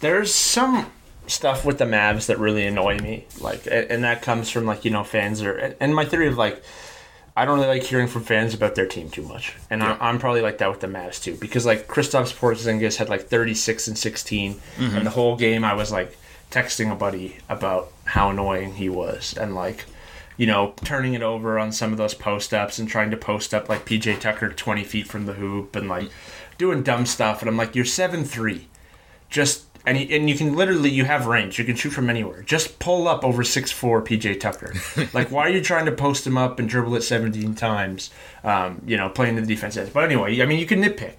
There's some stuff with the Mavs that really annoy me, like, and that comes from, like, you know, fans are, and my theory of, like, I don't really like hearing from fans about their team too much, and yeah. I'm probably like that with the Mavs too, because, like, Kristaps Porzingis had like thirty-six and sixteen, mm-hmm. and the whole game I was like texting a buddy about how annoying he was, and, like, you know, turning it over on some of those post ups and trying to post up like P J Tucker twenty feet from the hoop and, like, doing dumb stuff, and I'm like, you're seven three, just and you, and you can literally you have range, you can shoot from anywhere. Just pull up over six four P J Tucker. Like, why are you trying to post him up and dribble it seventeen times? Um, you know, playing the defense ends. But anyway, I mean, you can nitpick.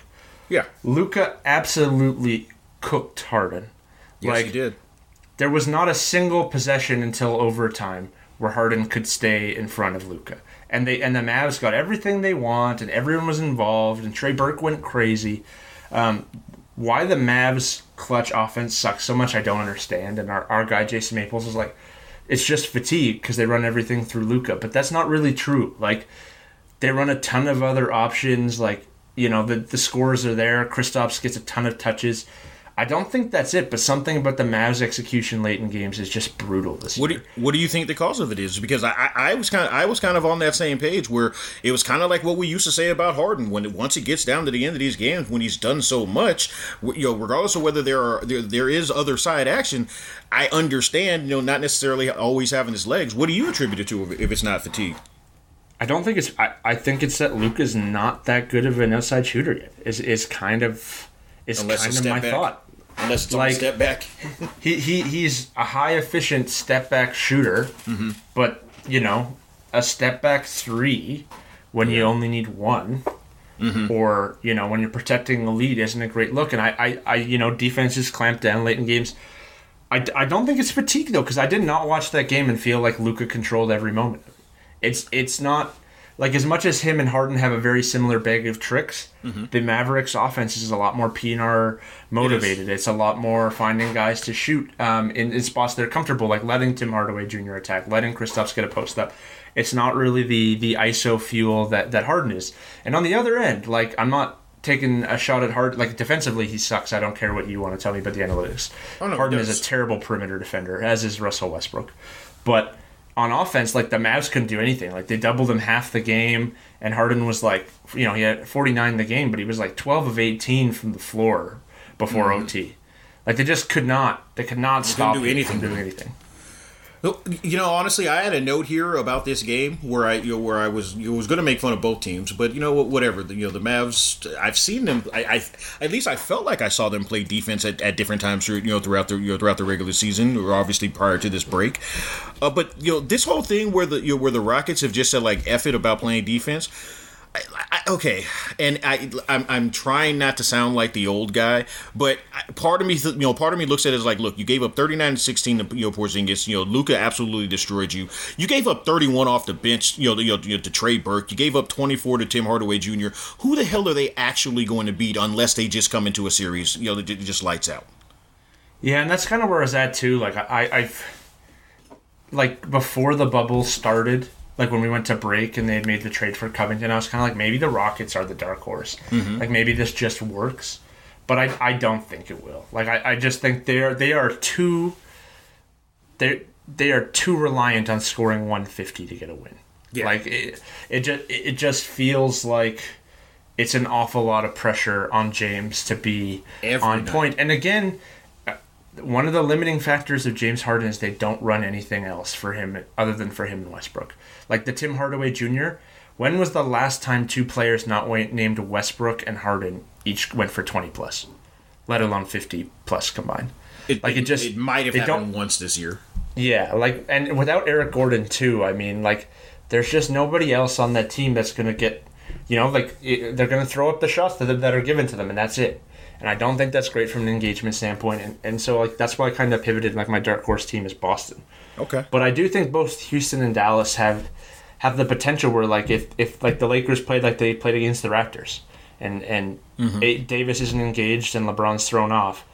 Yeah, Luka absolutely cooked Harden. Yes, like, he did. There was not a single possession until overtime where Harden could stay in front of Luka, and they and the Mavs got everything they want, and everyone was involved, and Trey Burke went crazy. Um, Why the Mavs' clutch offense sucks so much, I don't understand. And our, our guy, Jason Maples, is like, it's just fatigue because they run everything through Luka. But that's not really true. Like, they run a ton of other options. Like, you know, the, the scores are there. Kristaps gets a ton of touches. I don't think that's it, but something about the Mavs' execution late in games is just brutal this year. What do you, what do you think the cause of it is? Because I, I was kind of I was kind of on that same page where it was kind of like what we used to say about Harden when it, once it gets down to the end of these games when he's done so much, you know, regardless of whether there are there, there is other side action, I understand, you know, not necessarily always having his legs. What do you attribute it to if it's not fatigue? I don't think it's I, I think it's that Luka's not that good of an outside shooter yet. Is is kind of is kind of my back. thought. Unless it's like, on step back. he, he he's a high efficient step back shooter, mm-hmm. but, you know, a step back three when yeah. you only need one, mm-hmm. or, you know, when you're protecting the lead isn't a great look. And I, I, I you know, defenses clamp down late in games. I, I don't think it's fatigue, though, because I did not watch that game and feel like Luka controlled every moment of it. It's, it's not like as much as him and Harden have a very similar bag of tricks, mm-hmm. the Mavericks offense is a lot more P and R motivated. It it's a lot more finding guys to shoot um, in, in spots they're comfortable, like letting Tim Hardaway Junior attack, letting Kristaps get a post up. It's not really the the I S O fuel that, that Harden is. And on the other end, like I'm not taking a shot at Harden. Like defensively, he sucks. I don't care what you want to tell me about the analytics. Oh, no, Harden is a terrible perimeter defender, as is Russell Westbrook. But on offense, like the Mavs couldn't do anything. Like they doubled him half the game, and Harden was like, you know, he had forty-nine in the game, but he was like twelve of eighteen from the floor before mm-hmm. O T. Like they just could not, they could not they stop do anything from doing anything. You know, honestly, I had a note here about this game where I, you know, where I was, you know, was going to make fun of both teams, but you know what, whatever. The, you know, the Mavs, I've seen them. I, I, at least I felt like I saw them play defense at, at different times through, you know, throughout the, you know, throughout the regular season, or obviously prior to this break. Uh, but you know, this whole thing where the, you know, where the Rockets have just said like "F it" about playing defense. I, I, okay, and I, I'm, I'm trying not to sound like the old guy, but part of me, you know, part of me looks at it as like, look, you gave up thirty-nine to sixteen to you know, Porzingis, you know, Luka absolutely destroyed you. You gave up thirty-one off the bench, you know, you know, to Trey Burke. You gave up twenty-four to Tim Hardaway Junior Who the hell are they actually going to beat unless they just come into a series, you know, that just lights out? Yeah, and that's kind of where I was at too. Like I, I've, like before the bubble started. Like when we went to break and they had made the trade for Covington, I was kind of like, maybe the Rockets are the dark horse. Mm-hmm. Like maybe this just works, but I, I don't think it will. Like I, I just think they are they are too they they are too reliant on scoring one fifty to get a win. Yeah. Like it it just it just feels like it's an awful lot of pressure on James to be Every on night. point. And again, one of the limiting factors of James Harden is they don't run anything else for him other than for him and Westbrook. Like the Tim Hardaway Junior, when was the last time two players not named Westbrook and Harden each went for twenty plus, let alone fifty plus combined? It, like it just it might have happened once this year. Yeah, like and without Eric Gordon too, I mean, like there's just nobody else on that team that's going to get, you know, like it, they're going to throw up the shots that that are given to them, and that's it. And I don't think that's great from an engagement standpoint. And, and so like that's why I kind of pivoted. Like my dark horse team is Boston. Okay. But I do think both Houston and Dallas have have the potential where like if, if like the Lakers played like they played against the Raptors and, and mm-hmm. Davis isn't engaged and LeBron's thrown off,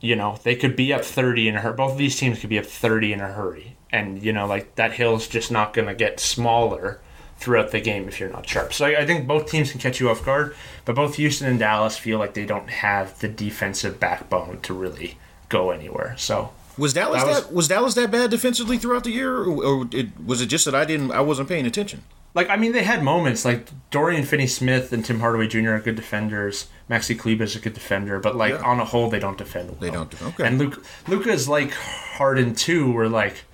you know, they could be up thirty in a hurry. Both of these teams could be up thirty in a hurry. And, you know, like that hill's just not going to get smaller throughout the game if you're not sharp. So I, I think both teams can catch you off guard, but both Houston and Dallas feel like they don't have the defensive backbone to really go anywhere. So was Dallas that was, that, was Dallas that bad defensively throughout the year, or, or it, was it just that I didn't I wasn't paying attention? Like I mean, they had moments like Dorian Finney-Smith and Tim Hardaway Junior are good defenders. Maxi Kleber is a good defender, but like yeah. on a whole, they don't defend well. They don't. Do, okay. And Luka Luka is like Harden too, where like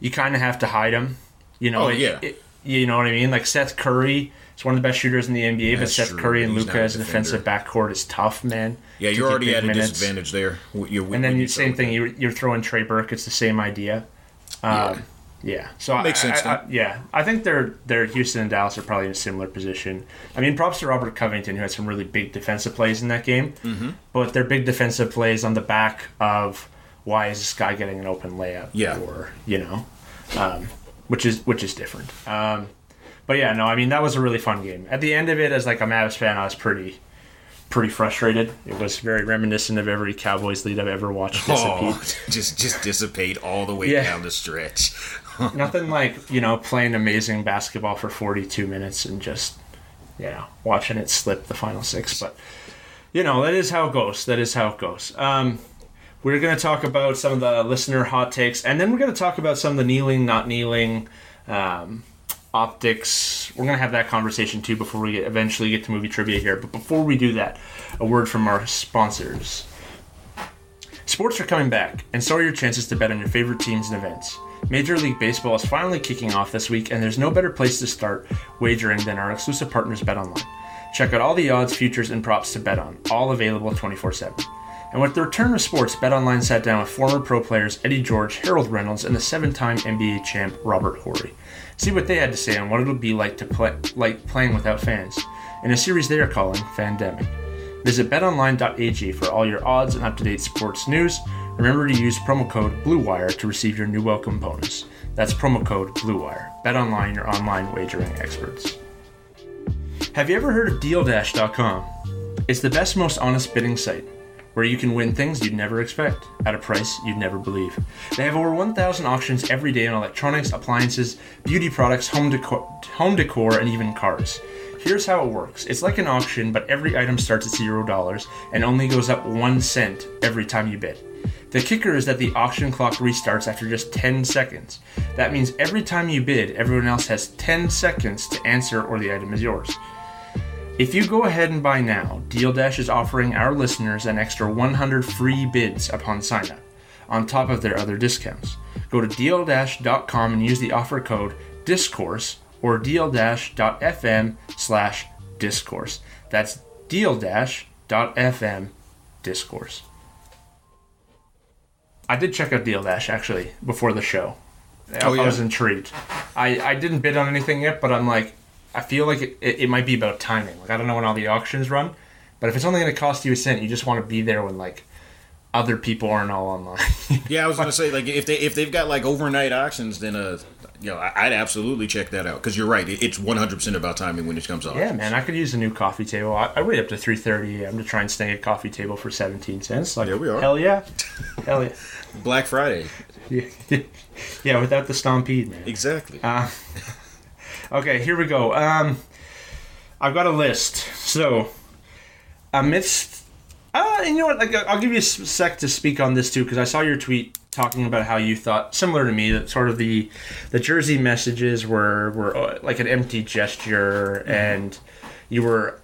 you kind of have to hide him. You know. Oh it, yeah. It, You know what I mean? Like Seth Curry is one of the best shooters in the N B A, That's but Seth true. Curry and Luka as a defensive backcourt is tough, man. Yeah, you're already at minutes. a disadvantage there. You're, and then you same thing, you're, you're throwing Trey Burke. It's the same idea. Um, yeah. yeah. So I, makes sense. I, I, yeah, I think they're they're Houston and Dallas are probably in a similar position. I mean, props to Robert Covington who had some really big defensive plays in that game, mm-hmm. but they're big defensive plays on the back of why is this guy getting an open layup? Yeah. Or you know. Um, Which is which is different, um, but yeah, no, I mean that was a really fun game. At the end of it, as like a Mavs fan, I was pretty, pretty frustrated. It was very reminiscent of every Cowboys lead I've ever watched dissipate. Oh, just just dissipate all the way yeah. down the stretch. Nothing like you know playing amazing basketball for forty-two minutes and just you know watching it slip the final six. But you know that is how it goes. That is how it goes. Um, We're going to talk about some of the listener hot takes, and then we're going to talk about some of the kneeling, not kneeling, um, optics. We're going to have that conversation, too, before we get, eventually get to movie trivia here. But before we do that, a word from our sponsors. Sports are coming back, and so are your chances to bet on your favorite teams and events. Major League Baseball is finally kicking off this week, and there's no better place to start wagering than our exclusive partners, BetOnline. Check out all the odds, futures, and props to bet on, all available twenty-four seven. And with the return of sports, BetOnline sat down with former pro players Eddie George, Harold Reynolds, and the seven-time N B A champ Robert Horry. See what they had to say on what it'll be like to play, like playing without fans in a series they are calling Fandemic. Visit bet online dot a g for all your odds and up-to-date sports news. Remember to use promo code BLUEWIRE to receive your new welcome bonus. That's promo code BLUEWIRE. Bet online, your online wagering experts. Have you ever heard of DealDash dot com? It's the best, most honest bidding site, where you can win things you'd never expect, at a price you'd never believe. They have over one thousand auctions every day on electronics, appliances, beauty products, home decor, home decor, and even cars. Here's how it works. It's like an auction, but every item starts at zero dollars and only goes up one cent every time you bid. The kicker is that the auction clock restarts after just ten seconds. That means every time you bid, everyone else has ten seconds to answer or the item is yours. If you go ahead and buy now, DealDash is offering our listeners an extra one hundred free bids upon sign-up, on top of their other discounts. Go to deal dash dot com and use the offer code DISCOURSE or deal dash dot f m slash discourse. That's deal dash dot f m discourse. I did check out DealDash, actually, before the show. Oh, I, yeah. I was intrigued. I, I didn't bid on anything yet, but I'm like, I feel like it, it, it might be about timing. Like, I don't know when all the auctions run, but if it's only going to cost you a cent, you just want to be there when, like, other people aren't all online. Yeah, I was going to say, like, if they if they've got like overnight auctions, then uh, you know, I'd absolutely check that out because you're right. It's one hundred percent about timing when it comes to auctions. Yeah, man, I could use a new coffee table. I, I wait up to three thirty a.m. to try and snag a coffee table for seventeen cents. Like, there we are. Hell yeah, hell yeah. Black Friday. Yeah. Yeah, without the stampede, man. Exactly. Uh, Okay, here we go. Um, I've got a list. So, amidst... Uh, and you know what? Like, I'll give you a sec to speak on this, too, because I saw your tweet talking about how you thought, similar to me, that sort of the the jersey messages were, were like an empty gesture, mm-hmm. and you were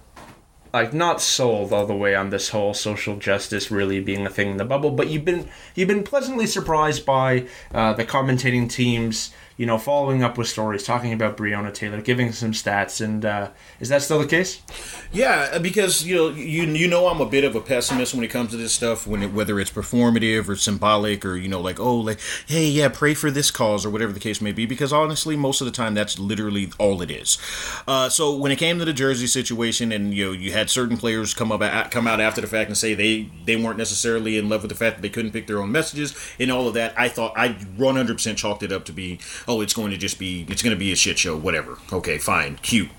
like not sold all the way on this whole social justice really being a thing in the bubble, but you've been, you've been pleasantly surprised by uh, the commentating teams... You know, following up with stories, talking about Breonna Taylor, giving some stats, and uh, is that still the case? Yeah, because you know, you you know, I'm a bit of a pessimist when it comes to this stuff. When it, whether it's performative or symbolic, or you know, like oh, like hey, yeah, pray for this cause or whatever the case may be. Because honestly, most of the time, that's literally all it is. Uh, so when it came to the jersey situation, and you know, you had certain players come up come out after the fact and say they they weren't necessarily in love with the fact that they couldn't pick their own messages and all of that. I thought I one hundred percent chalked it up to be. Oh, it's going to just be, it's going to be a shit show, whatever. Okay, fine, cute.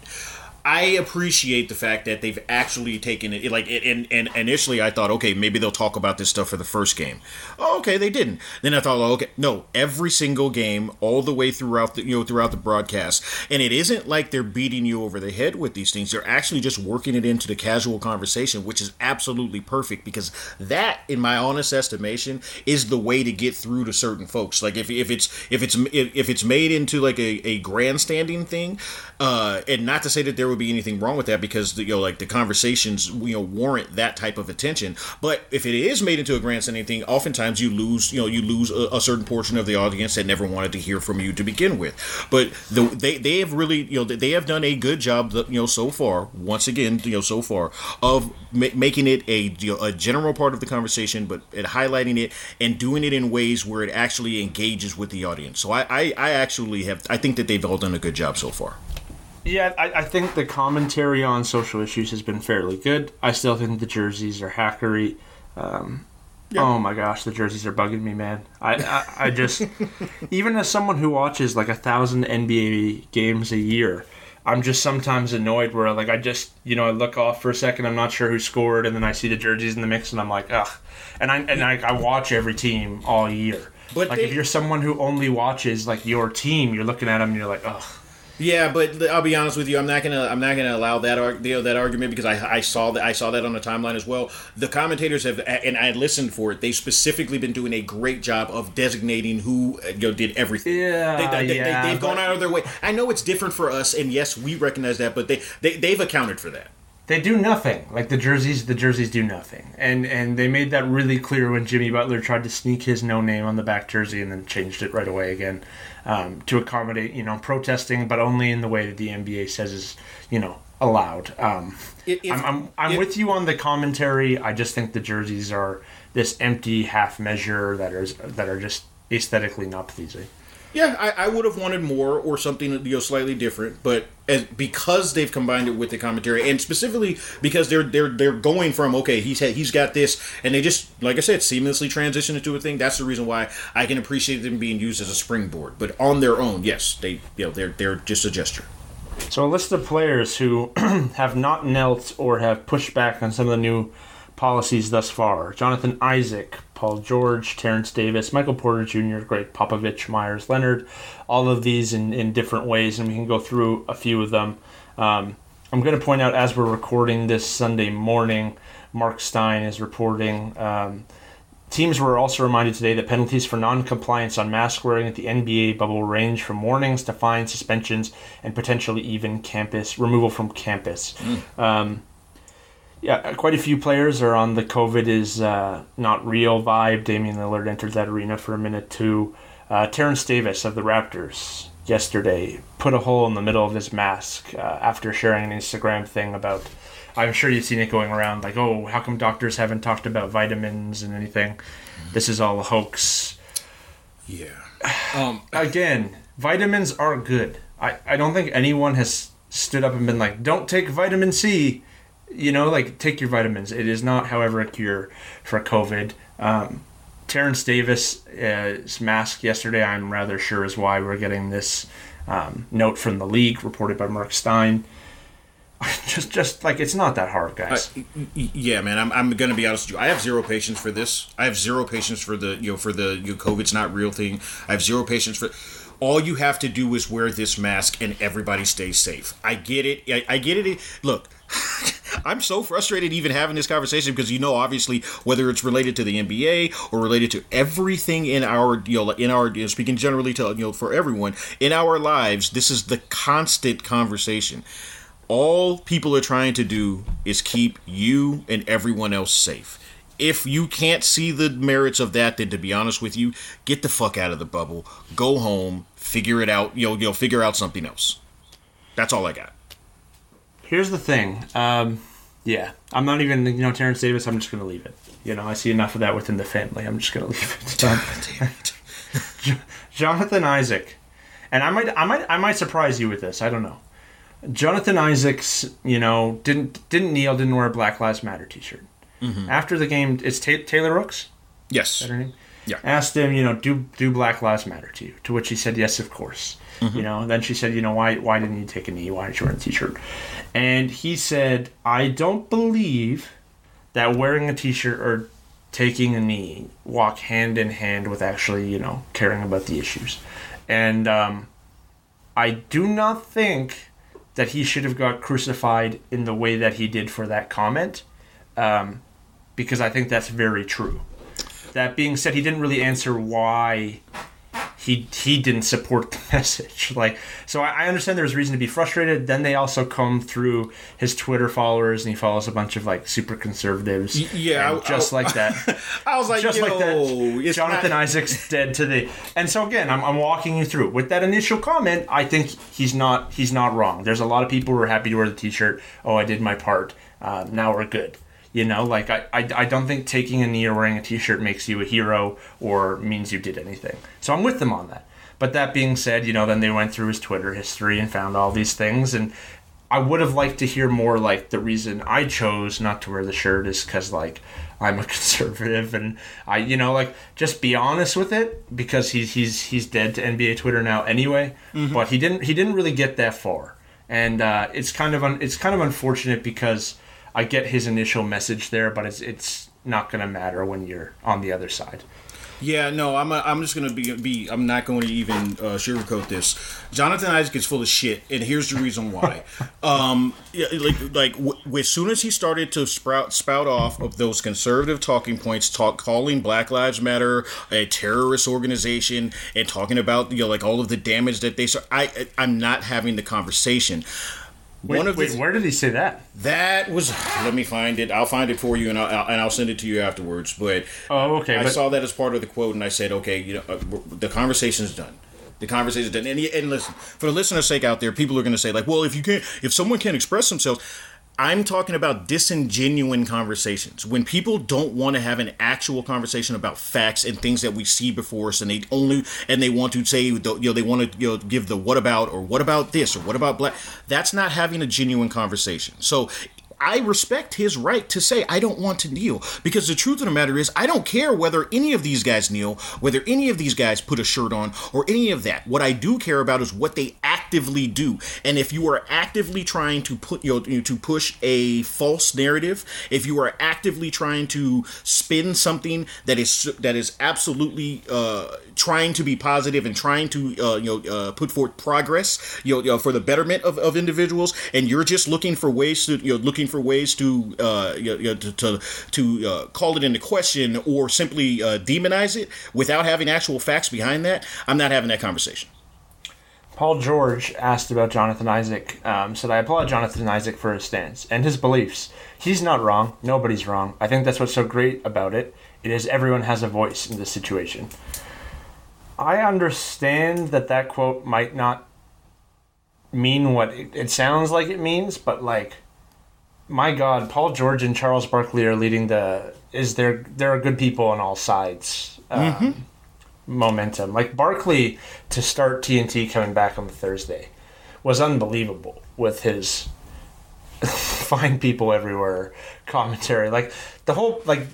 I appreciate the fact that they've actually taken it, like, and, and initially I thought, okay, maybe they'll talk about this stuff for the first game. Oh, okay, they didn't. Then I thought, oh, okay, no, every single game, all the way throughout the, you know, throughout the broadcast, and it isn't like they're beating you over the head with these things. They're actually just working it into the casual conversation, which is absolutely perfect because that, in my honest estimation, is the way to get through to certain folks. Like, if if it's if it's if it's made into like a, a grandstanding thing, uh, and not to say that there would be anything wrong with that because the, you know, like the conversations, you know, warrant that type of attention. But if it is made into a grandstanding thing, oftentimes you lose, you know, you lose a, a certain portion of the audience that never wanted to hear from you to begin with. But the, they they have really, you know, they have done a good job, you know, so far. Once again, you know, so far of ma- making it a you know, a general part of the conversation, but at highlighting it and doing it in ways where it actually engages with the audience. So I I, I actually have I think that they've all done a good job so far. Yeah, I, I think the commentary on social issues has been fairly good. I still think the jerseys are hackery. Um, yep. Oh my gosh, the jerseys are bugging me, man. I, I, I just, even as someone who watches like a thousand N B A games a year, I'm just sometimes annoyed where like I just, you know, I look off for a second, I'm not sure who scored, and then I see the jerseys in the mix, and I'm like, ugh. And I and I, I watch every team all year. But like they, if you're someone who only watches like your team, you're looking at them and you're like, ugh. Yeah, but I'll be honest with you. I'm not gonna. I'm not gonna allow that. Ar- you know, that argument because I, I saw that. I saw that on the timeline as well. The commentators have, and I listened for it. They've specifically been doing a great job of designating who you know, did everything. Yeah, they, they, yeah. They, they've gone out of their way. I know it's different for us, and yes, we recognize that. But they, they they've accounted for that. They do nothing. Like the jerseys, the jerseys do nothing. And and they made that really clear when Jimmy Butler tried to sneak his no name on the back jersey and then changed it right away again um, to accommodate, you know, protesting, but only in the way that the N B A says is, you know, allowed. Um, if, I'm I'm, I'm if, with you on the commentary. I just think the jerseys are this empty half measure that is that are just aesthetically not pleasing. Yeah, I, I would have wanted more or something, you know, slightly different, but as, because they've combined it with the commentary, and specifically because they're they're they're going from okay, he's had, he's got this, and they just, like I said, seamlessly transition into a thing. That's the reason why I can appreciate them being used as a springboard. But on their own, yes, they you know they're they're just a gesture. So a list of players who have not knelt or have pushed back on some of the new policies thus far: Jonathan Isaac, Paul George, Terrence Davis, Michael Porter Junior, Greg Popovich, Myers Leonard, all of these in, in different ways, and we can go through a few of them. Um, I'm going to point out, as we're recording this Sunday morning, Mark Stein is reporting, um, teams were also reminded today that penalties for non-compliance on mask wearing at the N B A bubble range from warnings to fines, suspensions, and potentially even campus removal from campus. Mm. Um, Yeah, quite a few players are on the COVID is uh, not real vibe. Damian Lillard entered that arena for a minute too. Uh, Terrence Davis of the Raptors yesterday put a hole in the middle of his mask uh, after sharing an Instagram thing about, I'm sure you've seen it going around, like, oh, how come doctors haven't talked about vitamins and anything? Mm-hmm. This is all a hoax. Yeah. Um, Again, vitamins are good. I, I don't think anyone has stood up and been like, don't take vitamin C. You know, like, take your vitamins. It is not, however, a cure for COVID. Um, Terrence Davis' mask yesterday, I'm rather sure, is why we're getting this um, note from the league, reported by Mark Stein. Just, just like, it's not that hard, guys. Uh, yeah, man. I'm, I'm gonna be honest with you. I have zero patience for this. I have zero patience for the, you know, for the you know, COVID's not real thing. I have zero patience for. All you have to do is wear this mask, and everybody stays safe. I get it. I, I get it. Look. I'm so frustrated even having this conversation because, you know, obviously, whether it's related to the N B A or related to everything in our, you know, in our, you know, speaking generally to, you know, for everyone, in our lives, this is the constant conversation. All people are trying to do is keep you and everyone else safe. If you can't see the merits of that, then to be honest with you, get the fuck out of the bubble, go home, figure it out, you know, you know, figure out something else. That's all I got. Here's the thing. Um, yeah, I'm not even, you know, Terrence Davis, I'm just going to leave it. You know, I see enough of that within the family. I'm just going to leave it. Um, Damn it. Jonathan Isaac. And I might I might I might surprise you with this. I don't know. Jonathan Isaac's, you know, didn't didn't kneel, didn't wear a Black Lives Matter t-shirt. Mm-hmm. After the game, it's Ta- Taylor Rooks? Yes. Is that her name? Yeah. Asked him, you know, do do Black Lives Matter to you? To which he said, yes, of course. Mm-hmm. You know, and then she said, you know, why why didn't you take a knee? Why didn't you wear a t-shirt? And he said, I don't believe that wearing a t-shirt or taking a knee walk hand in hand with actually, you know, caring about the issues. And um, I do not think that he should have got crucified in the way that he did for that comment, um, because I think that's very true. That being said, he didn't really answer why He he didn't support the message. Like, so I, I understand there's reason to be frustrated. Then they also comb through his Twitter followers, and he follows a bunch of, like, super conservatives. Yeah. And I, just I, like that. I was like, just yo, like that. Jonathan not... Isaac's dead today. And so, again, I'm I'm walking you through. With that initial comment, I think he's not he's not wrong. There's a lot of people who are happy to wear the t-shirt. Oh, I did my part. Uh, now we're good. You know, like, I, I, I don't think taking a knee or wearing a t-shirt makes you a hero or means you did anything. So I'm with them on that. But that being said, you know, then they went through his Twitter history and found all these things. And I would have liked to hear more, like, the reason I chose not to wear the shirt is because, like, I'm a conservative. And, I, you know, like, just be honest with it, because he's he's he's dead to N B A Twitter now anyway. Mm-hmm. But he didn't he didn't really get that far. And uh, it's kind of un, it's kind of unfortunate because I get his initial message there, but it's it's not going to matter when you're on the other side. Yeah, no, I'm a, I'm just going to be, be, I'm not going to even uh, sugarcoat this. Jonathan Isaac is full of shit, and here's the reason why. um, yeah, like, like w- w- as soon as he started to sprout, spout off of those conservative talking points, talk, calling Black Lives Matter a terrorist organization, and talking about, you know, like, all of the damage that they saw, I, I'm not having the conversation. Wait, One of wait, the, where did he say that? That was. Let me find it. I'll find it for you, and I'll and I'll send it to you afterwards. But oh, okay. I but, saw that as part of the quote, and I said, okay, you know, uh, the conversation's done. The conversation's done. And, and listen, for the listener's sake out there, people are going to say, like, well, if you can't, if someone can't express themselves, I'm talking about disingenuine conversations. When people don't want to have an actual conversation about facts and things that we see before us, and they only and they want to say, you know, they want to, you know, give the what about, or what about this, or what about black. That's not having a genuine conversation. So I respect his right to say, I don't want to kneel, because the truth of the matter is, I don't care whether any of these guys kneel, whether any of these guys put a shirt on, or any of that. What I do care about is what they actively do. And if you are actively trying to put, you know, to push a false narrative, if you are actively trying to spin something that is that is absolutely uh, trying to be positive and trying to uh, you know uh, put forth progress, you know, you know, for the betterment of, of individuals, and you're just looking for ways to, you know, looking for ways to uh, you know, to to, to uh, call it into question, or simply uh, demonize it without having actual facts behind that, I'm not having that conversation. Paul George asked about Jonathan Isaac. Um, said, I applaud Jonathan Isaac for his stance and his beliefs. He's not wrong. Nobody's wrong. I think that's what's so great about it. It is everyone has a voice in this situation. I understand that that quote might not mean what it, it sounds like it means, but like, my God, Paul George and Charles Barkley are leading the is there there are good people on all sides um, mm-hmm. momentum. Like, Barkley, to start T N T coming back on Thursday, was unbelievable with his find people everywhere commentary. Like, the whole, like,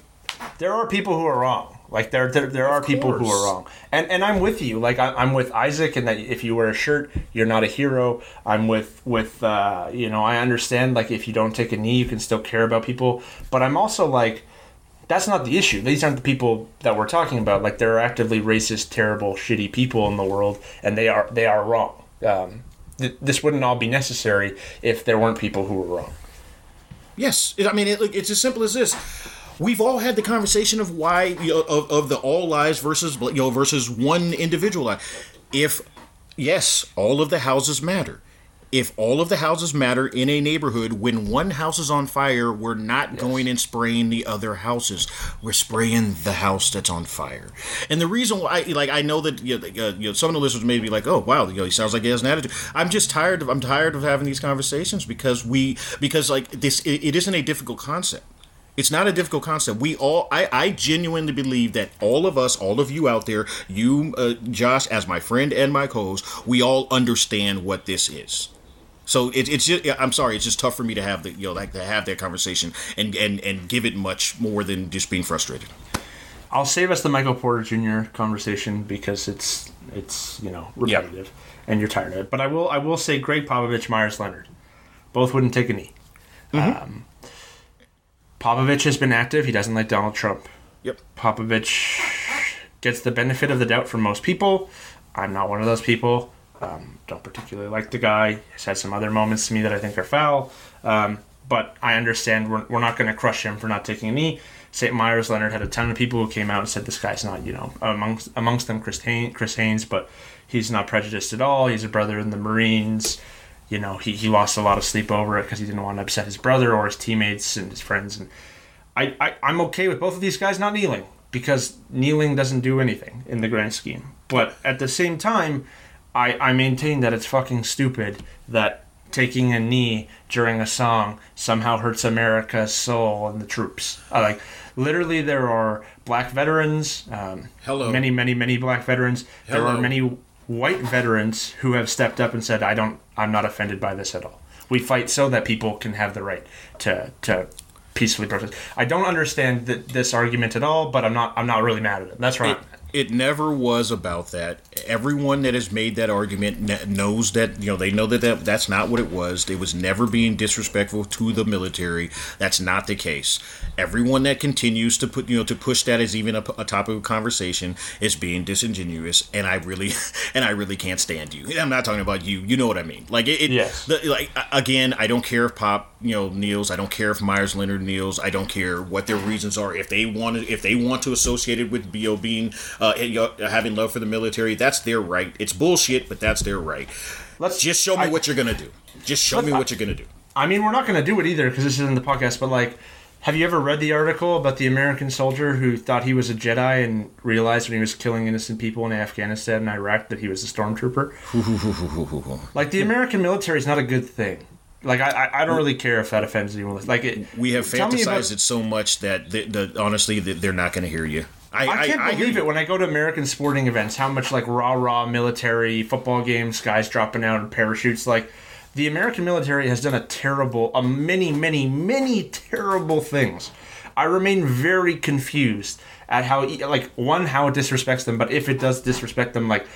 there are people who are wrong. Like, there there, there are people who are wrong. And and I'm with you. Like, I, I'm with Isaac in that if you wear a shirt, you're not a hero. I'm with, with uh, you know, I understand, like, if you don't take a knee, you can still care about people. But I'm also like, that's not the issue. These aren't the people that we're talking about. Like, there are actively racist, terrible, shitty people in the world, and they are they are wrong. Um, th- this wouldn't all be necessary if there weren't people who were wrong. Yes. I mean, it, it's as simple as this. We've all had the conversation of why, you know, of, of the all lives versus, you know, versus one individual lie. If, yes, all of the houses matter. If all of the houses matter in a neighborhood, when one house is on fire, we're not yes. going and spraying the other houses. We're spraying the house that's on fire. And the reason why, like, I know that, you know, some of the listeners may be like, "Oh, wow, you know, he sounds like he has an attitude." I'm just tired of I'm tired of having these conversations because we because like this it, it isn't a difficult concept. It's not a difficult concept. We all, I, I genuinely believe that all of us, all of you out there, you, uh, Josh, as my friend and my co-host, we all understand what this is. So it, it's just, I'm sorry, it's just tough for me to have the, you know, like to have that conversation and, and, and give it much more than just being frustrated. I'll save us the Michael Porter Junior conversation because it's, it's, you know, repetitive yep. and you're tired of it. But I will, I will say Greg Popovich, Myers Leonard, both wouldn't take a knee. Mm-hmm. Um, Popovich has been active. He doesn't like Donald Trump. Yep. Popovich gets the benefit of the doubt from most people. I'm not one of those people. Um, don't particularly like the guy. He's had some other moments to me that I think are foul. Um, but I understand we're, we're not going to crush him for not taking a knee. Saint Myers Leonard had a ton of people who came out and said this guy's not, you know, amongst amongst them Chris Haynes, Chris Haynes, but he's not prejudiced at all. He's a brother in the Marines. You know, he, he lost a lot of sleep over it because he didn't want to upset his brother or his teammates and his friends. And I, I, I'm okay with both of these guys not kneeling because kneeling doesn't do anything in the grand scheme. But at the same time, I, I maintain that it's fucking stupid that taking a knee during a song somehow hurts America's soul and the troops. I, like, literally, there are black veterans. Um, Hello. Many, many, many black veterans. Hello. There are many white veterans who have stepped up and said, I don't, I'm not offended by this at all. We fight so that people can have the right to to peacefully protest. I don't understand th- this argument at all, but I'm not I'm not really mad at it. That's right. It, it never was about that. Everyone that has made that argument knows that, you know, they know that, that that's not what it was. It was never being disrespectful to the military. That's not the case. Everyone that continues to put, you know, to push that as even a, a topic of conversation is being disingenuous, and I really, and I really can't stand you. I'm not talking about you. You know what I mean? Like it, it yes. the, like again, I don't care if Pop, you know, kneels. I don't care if Myers Leonard kneels. I don't care what their reasons are. If they want to, if they want to associate it with B O being uh, having love for the military, that's their right. It's bullshit, but that's their right. Let's just show me I, what you're gonna do. Just show me what you're gonna do. I mean, we're not gonna do it either because this isn't the podcast, but like. Have you ever read the article about the American soldier who thought he was a Jedi and realized when he was killing innocent people in Afghanistan and Iraq that he was a stormtrooper? Like, the American military is not a good thing. Like, I, I don't really care if that offends anyone. Like, it, we have fantasized about, it so much that the, the, honestly, the, they're not going to hear you. I, I can't I, believe I hear it you. When I go to American sporting events, how much like rah rah military football games, guys dropping out in parachutes. Like, the American military has done a terrible, a many, many, many terrible things. I remain very confused at how, like, one, how it disrespects them, but if it does disrespect them, like,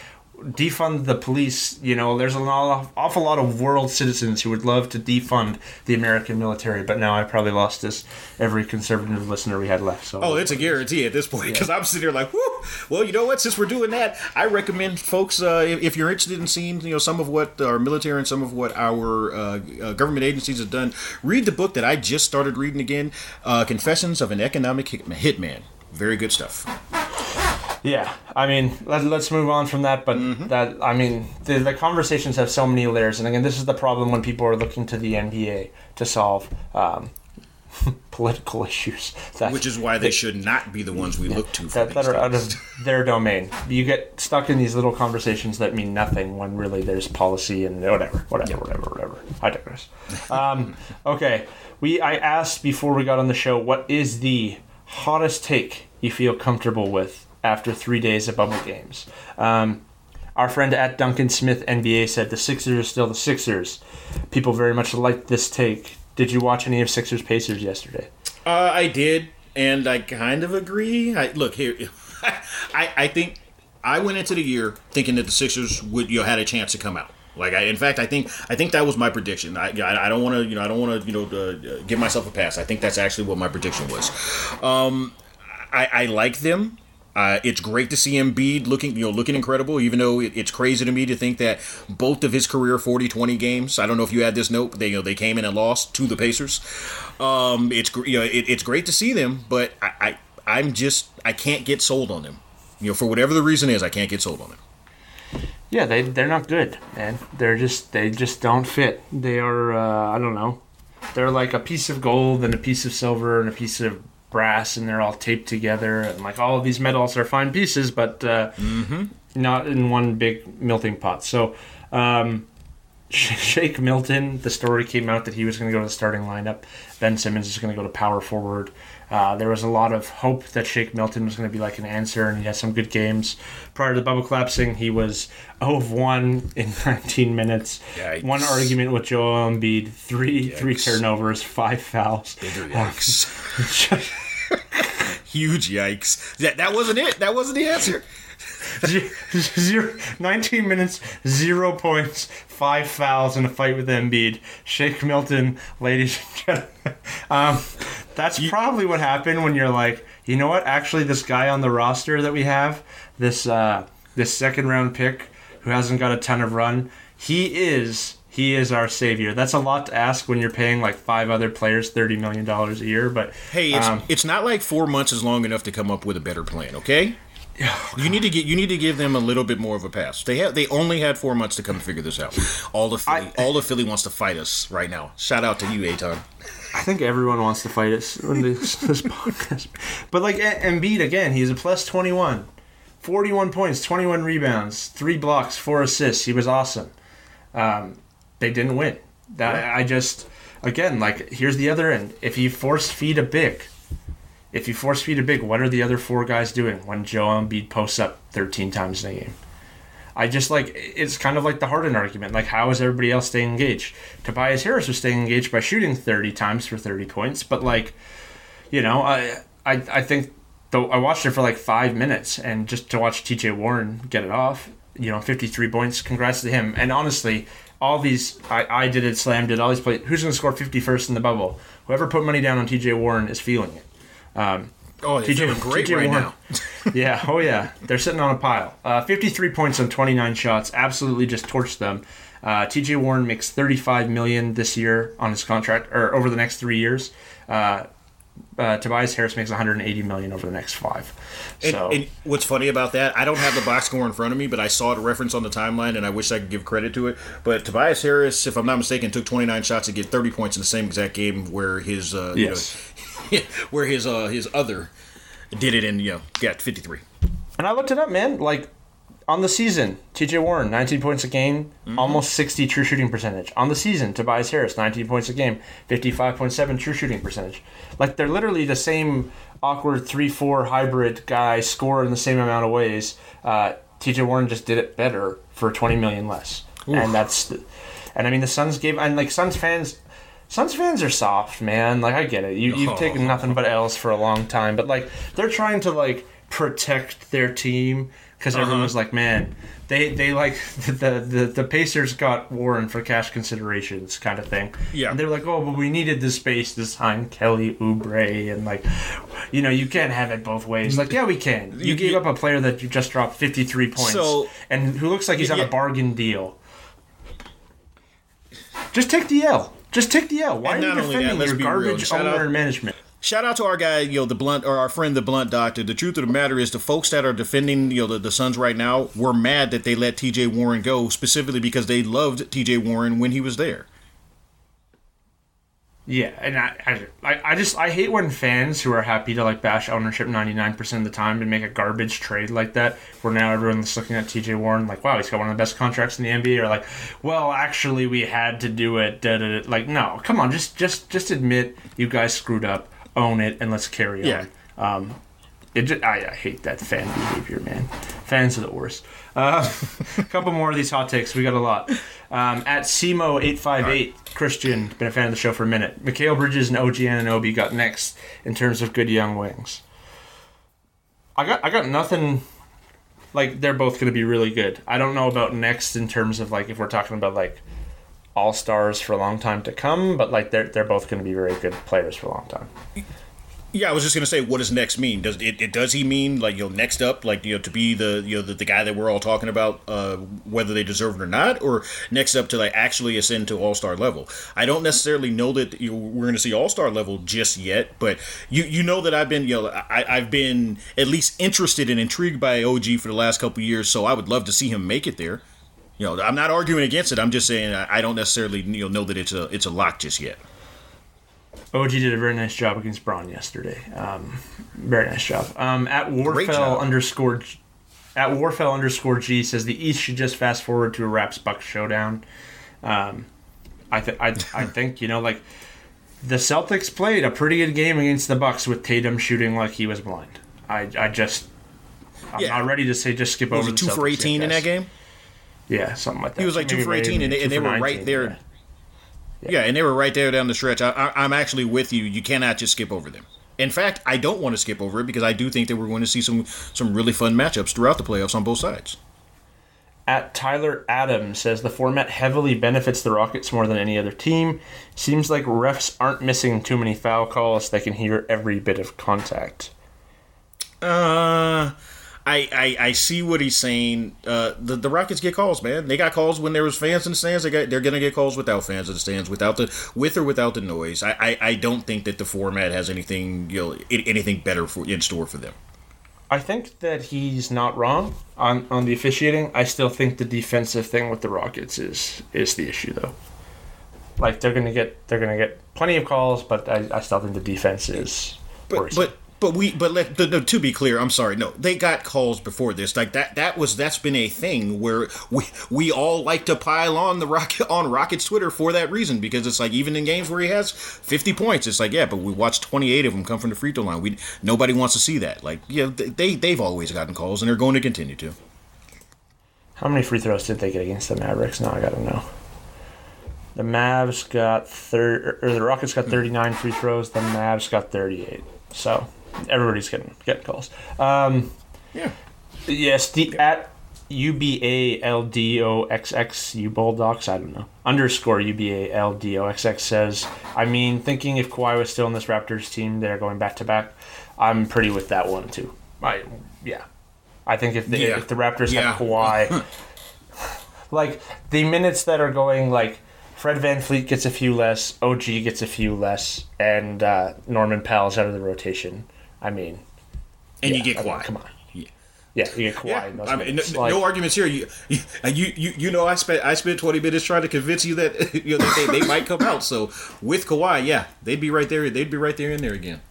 defund the police. You know, there's an awful lot of world citizens who would love to defund the American military, but now I probably lost this every conservative listener we had left. So oh, it's a guarantee at this point, because yeah. I'm sitting here like, whoo, well, you know what? Since we're doing that, I recommend folks, uh, if you're interested in seeing, you know, some of what our military and some of what our uh, government agencies have done, read the book that I just started reading again, uh, Confessions of an Economic Hitman. Very good stuff. Yeah, I mean, let, let's move on from that, but mm-hmm. that I mean, the, the conversations have so many layers, and again, this is the problem when people are looking to the N B A to solve um, political issues. That, Which is why they, they should not be the ones we yeah, look to for that, that are out of their domain. You get stuck in these little conversations that mean nothing when really there's policy and whatever, whatever, yep. whatever, whatever. I digress. um, okay, we I asked before we got on the show, what is the hottest take you feel comfortable with after three days of bubble games? Um, our friend at Duncan Smith N B A said the Sixers are still the Sixers. People very much liked this take. Did you watch any of Sixers Pacers yesterday? Uh, I did, and I kind of agree. I, look, here, I, I think I went into the year thinking that the Sixers would, you know, had a chance to come out. Like, I, in fact, I think I think that was my prediction. I I, I don't want to, you know, I don't want to, you know, uh, give myself a pass. I think that's actually what my prediction was. Um, I, I like them. Uh, it's great to see Embiid looking, you know, looking incredible, even though it, it's crazy to me to think that both of his career forty twenty games, I don't know if you had this note, but they, you know, they came in and lost to the Pacers. Um, it's, you know, it, it's great to see them, but I, I, I'm just, I can't get sold on them. You know, for whatever the reason is, I can't get sold on them. Yeah, they, they're not good, man. They're just, they just don't fit. They are, uh, I don't know, they're like a piece of gold and a piece of silver and a piece of brass, and they're all taped together, and like all of these metals are fine pieces, but uh, mm-hmm. not in one big melting pot. So um, Shake Milton, the story came out that he was going to go to the starting lineup. Ben Simmons is going to go to power forward. Uh, there was a lot of hope that Shake Milton was going to be like an answer, and he had some good games. Prior to the bubble collapsing, he was zero of one in nineteen minutes. Yikes. One argument with Joel Embiid, three Yikes. three turnovers, five fouls. Yikes. Huge yikes. That, that wasn't it. That wasn't the answer. Zero, nineteen minutes, zero points, five fouls in a fight with Embiid. Shake Milton, ladies and gentlemen. Um, that's you, probably what happened when you're like, you know what? Actually, this guy on the roster that we have, this uh, this second round pick who hasn't got a ton of run, he is he is our savior. That's a lot to ask when you're paying like five other players thirty million dollars a year. But hey, it's um, it's not like four months is long enough to come up with a better plan, okay? You need to get. You need to give them a little bit more of a pass. They have. They only had four months to come figure this out. All the Philly, I, all the Philly wants to fight us right now. Shout out to you, Eitan. I think everyone wants to fight us on this, this podcast. But like Embiid again, he's a plus twenty-one, forty-one points, twenty-one rebounds, three blocks, four assists. He was awesome. Um, they didn't win. That right. I just again like here's the other end. If you force feed a big. If you force feed a big, what are the other four guys doing when Joel Embiid posts up thirteen times in a game? I just like, it's kind of like the Harden argument. Like, how is everybody else staying engaged? Tobias Harris was staying engaged by shooting thirty times for thirty points. But, like, you know, I I, I think, though I watched it for like five minutes. And just to watch T J Warren get it off, you know, fifty-three points, congrats to him. And honestly, all these, I, I did it, slammed it, all these plays. Who's going to score fifty-first in the bubble? Whoever put money down on T J Warren is feeling it. Um, oh, they're doing great right now. yeah, oh yeah, they're sitting on a pile. Uh, fifty-three points on twenty-nine shots, absolutely just torched them. Uh, T J Warren makes thirty-five million dollars this year on his contract, or over the next three years. Uh, uh, Tobias Harris makes one hundred eighty million dollars over the next five. So. And, and what's funny about that, I don't have the box score in front of me, but I saw it referenced on the timeline, and I wish I could give credit to it. But Tobias Harris, if I'm not mistaken, took twenty-nine shots to get thirty points in the same exact game where his... Uh, yes. You know, where his uh, his other did it in, you know, got fifty-three. And I looked it up, man. Like, on the season, T J Warren, nineteen points a game, mm-hmm. almost sixty true shooting percentage. On the season, Tobias Harris, nineteen points a game, fifty-five point seven true shooting percentage. Like, they're literally the same awkward three four hybrid guy, score in the same amount of ways. Uh, T J Warren just did it better for twenty million dollars less. Oof. And that's... And, I mean, the Suns gave... And, like, Suns fans... Suns fans are soft, man. Like, I get it. You, you've oh. taken nothing but L's for a long time. But, like, they're trying to, like, protect their team because uh-huh. everyone was like, man, they, they like, the, the the Pacers got Warren for cash considerations kind of thing. Yeah. And they were like, oh, but we needed this space to sign Kelly Oubre. And, like, you know, you can't have it both ways. Like, yeah, we can. You, you gave you, up a player that you just dropped fifty-three points so, and who looks like he's yeah. on a bargain deal. Just take the L. Just take the L. Why are you defending that, your garbage owner out, and management? Shout out to our guy, you know, the Blunt, or our friend, the Blunt Doctor. The truth of the matter is, the folks that are defending, you know, the, the Suns right now were mad that they let T J Warren go, specifically because they loved T J Warren when he was there. Yeah, and I, I, I just, I hate when fans who are happy to like bash ownership ninety-nine percent of the time and make a garbage trade like that, where now everyone's looking at T J Warren like, wow, he's got one of the best contracts in the N B A, or like, well, actually we had to do it, da, da, da. Like, no, come on, just, just, just admit you guys screwed up, own it, and let's carry yeah. on. Um, it just, I, I hate that fan behavior, man. Fans are the worst. Uh, a couple more of these hot takes. We got a lot. Um, at C M O eight five eight, Christian, been a fan of the show for a minute. Mikal Bridges and O G Anunoby got next in terms of good young wings. I got I got nothing. Like, they're both going to be really good. I don't know about next in terms of, like, if we're talking about, like, all-stars for a long time to come, but, like, they're, they're both going to be very good players for a long time. Yeah, I was just gonna say, what does next mean? Does it, it? Does he mean like you know next up, like you know to be the you know the, the guy that we're all talking about, uh, whether they deserve it or not, or next up to like actually ascend to all-star level? I don't necessarily know that you know, we're gonna see all-star level just yet, but you you know that I've been you know I, I've been at least interested and intrigued by O G for the last couple of years, so I would love to see him make it there. You know, I'm not arguing against it. I'm just saying I, I don't necessarily you know know that it's a it's a lock just yet. O G did a very nice job against Braun yesterday. Um, very nice job. Um, at Warfell underscore at Warfell underscore G says the East should just fast forward to a Raps Bucks showdown. Um, I th- I I think you know like the Celtics played a pretty good game against the Bucks with Tatum shooting like he was blind. I I just I'm yeah. not ready to say just skip what over. Was he two for eighteen in that game? Yeah, something like that. He was like Maybe two for eighteen, and they, and they were nineteen, right there. Yeah. Yeah, and they were right there down the stretch. I, I, I'm actually with you. You cannot just skip over them. In fact, I don't want to skip over it because I do think that we're going to see some some really fun matchups throughout the playoffs on both sides. At Tyler Adams says the format heavily benefits the Rockets more than any other team. Seems like refs aren't missing too many foul calls. They can hear every bit of contact. Uh... I, I, I see what he's saying. Uh, the, the Rockets get calls, man. They got calls when there was fans in the stands. They got, they're going to get calls without fans in the stands, without the with or without the noise. I, I, I don't think that the format has anything you know anything better for, in store for them. I think that he's not wrong on, on the officiating. I still think the defensive thing with the Rockets is is the issue though. Like they're going to get they're going to get plenty of calls, but I, I still think the defense is worrisome. But, but But we, but let, no, to be clear, I'm sorry. No, they got calls before this. Like that, that was that's been a thing where we we all like to pile on the Rocket on Rockets Twitter for that reason because it's like even in games where he has fifty points, it's like yeah, but we watched twenty-eight of them come from the free throw line. We nobody wants to see that. Like yeah, they they've always gotten calls and they're going to continue to. How many free throws did they get against the Mavericks? Now I gotta know. The Mavs got thir- or the Rockets got thirty-nine free throws. The Mavs got thirty-eight. So. Everybody's getting getting calls. Um, yeah. Yes, the yeah. at U B A L D O X X, you Bulldogs, I don't know, underscore U B A L D O X X says, I mean, thinking if Kawhi was still in this Raptors team, they're going back-to-back. I'm pretty with that one, too. I, yeah. I think if the, yeah. if the Raptors yeah. have Kawhi, like, the minutes that are going, like, Fred VanVleet gets a few less, O G gets a few less, and uh, Norman Powell's out of the rotation. I mean, and yeah, you get Kawhi. I mean, come on, yeah, yeah you get Kawhi. Yeah. In those I mean, no, like, no arguments here. You, you, you, you know, I spent I spent twenty minutes trying to convince you that you know that they, they might come out. So with Kawhi, yeah, they'd be right there. They'd be right there in there again.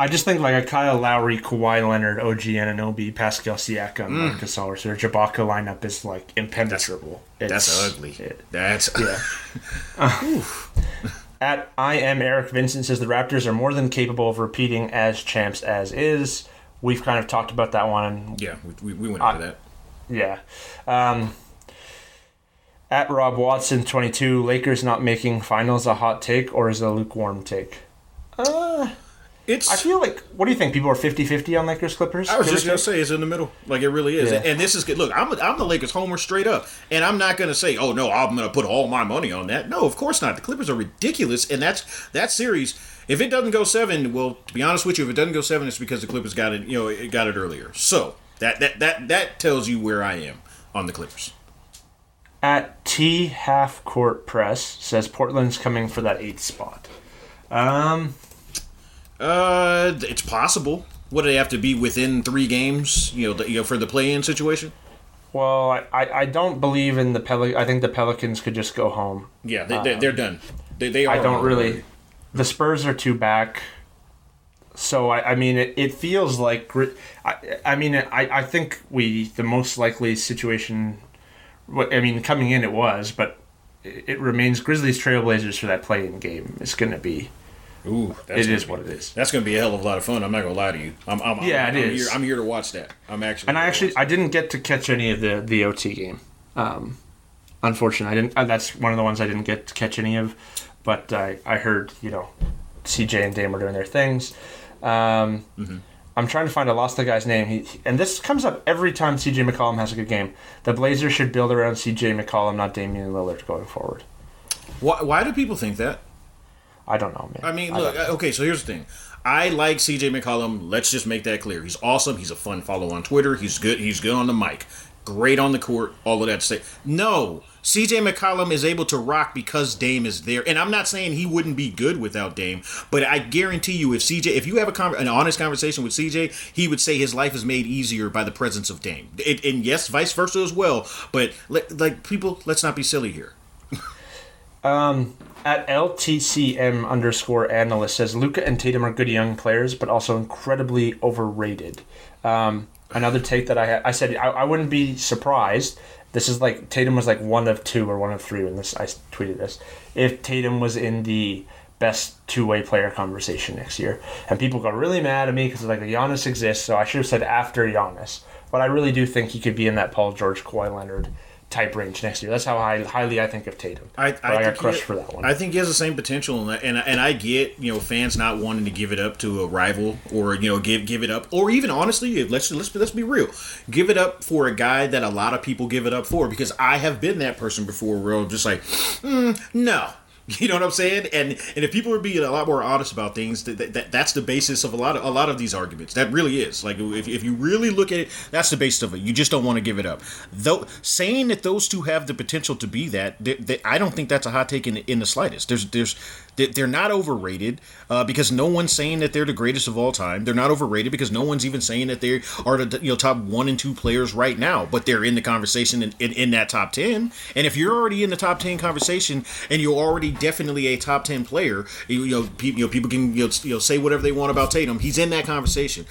I just think like a Kyle Lowry, Kawhi Leonard, O G Anunoby, Pascal Siakam, mm. Marc Gasol, or Ibaka lineup is like impenetrable. That's, that's ugly. It, that's yeah. uh, at I am Eric Vincent says the Raptors are more than capable of repeating as champs as is. We've kind of talked about that one. Yeah, we we went into uh, that. Yeah. Um, at Rob Watson twenty two, Lakers not making finals a hot take or is it a lukewarm take? Uh It's, I feel like, what do you think? People are fifty-fifty on Lakers Clippers? I was just going to say it's in the middle. Like, it really is. Yeah. And this is good. Look, I'm, I'm the Lakers homer straight up. And I'm not going to say, oh, no, I'm going to put all my money on that. No, of course not. The Clippers are ridiculous. And that's that series, if it doesn't go seven, well, to be honest with you, if it doesn't go seven, it's because the Clippers got it, you know, it got it earlier. So that, that, that, that tells you where I am on the Clippers. At T Half Court Press says Portland's coming for that eighth spot. Um... Uh, it's possible. Would they have to be within three games? You know, the, you know, for the play-in situation. Well, I, I don't believe in the Pel. I think the Pelicans could just go home. Yeah, they, they, um, they're done. They they are. I don't really. Already. The Spurs are two back. So I, I mean it, it feels like I I mean I I think we the most likely situation. I mean coming in it was, but it, it remains Grizzlies Trailblazers for that play-in game. It's going to be. Ooh, that's it is be, what it is. That's going to be a hell of a lot of fun. I'm not going to lie to you. I'm, I'm, yeah, I'm, it I'm is. Here, I'm here to watch that. I'm actually and I actually I didn't get to catch any of the, the O T game. Um, unfortunately, I didn't. That's one of the ones I didn't get to catch any of. But I, I heard you know, C J and Dame were doing their things. Um, mm-hmm. I'm trying to find a lost the guy's name. He and this comes up every time C J McCollum has a good game. The Blazers should build around C J McCollum, not Damian Lillard, going forward. Why Why do people think that? I don't know, man. I mean, look, I okay, so here's the thing. I like C J McCollum. Let's just make that clear. He's awesome. He's a fun follow on Twitter. He's good. He's good on the mic. Great on the court. All of that stuff. No, C J McCollum is able to rock because Dame is there. And I'm not saying he wouldn't be good without Dame, but I guarantee you if C J, if you have a con- an honest conversation with C J, he would say his life is made easier by the presence of Dame. It, and yes, vice versa as well. But le- like people, let's not be silly here. um... At L T C M underscore analyst says Luka and Tatum are good young players, but also incredibly overrated. Um, another take that I had, I said I, I wouldn't be surprised. This is like Tatum was like one of two or one of three when this I tweeted this. If Tatum was in the best two way player conversation next year, and people got really mad at me because like Giannis exists, so I should have said after Giannis. But I really do think he could be in that Paul George, Kawhi Leonard type range next year. That's how high, highly I think of Tatum. I, I, I got crushed for that one. I think he has the same potential, and and, and I get you know fans not wanting to give it up to a rival, or you know give give it up, or even honestly, let's let's let's be real, give it up for a guy that a lot of people give it up for. Because I have been that person before, where I'm just like, mm, no. You know what I'm saying? And and if people would be a lot more honest about things, that, that that's the basis of a lot of a lot of these arguments. That really is. Like if if you really look at it, that's the basis of it. You just don't want to give it up. Though saying that those two have the potential to be that, they, they, I don't think that's a hot take in in the slightest. There's there's they're not overrated uh, because no one's saying that they're the greatest of all time. They're not overrated because no one's even saying that they are the you know top one and two players right now. But they're in the conversation in, in, in that top ten. And if you're already in the top ten conversation and you're already definitely a top ten player, you, you know, pe- you know, people can you know, you know say whatever they want about Tatum. He's in that conversation.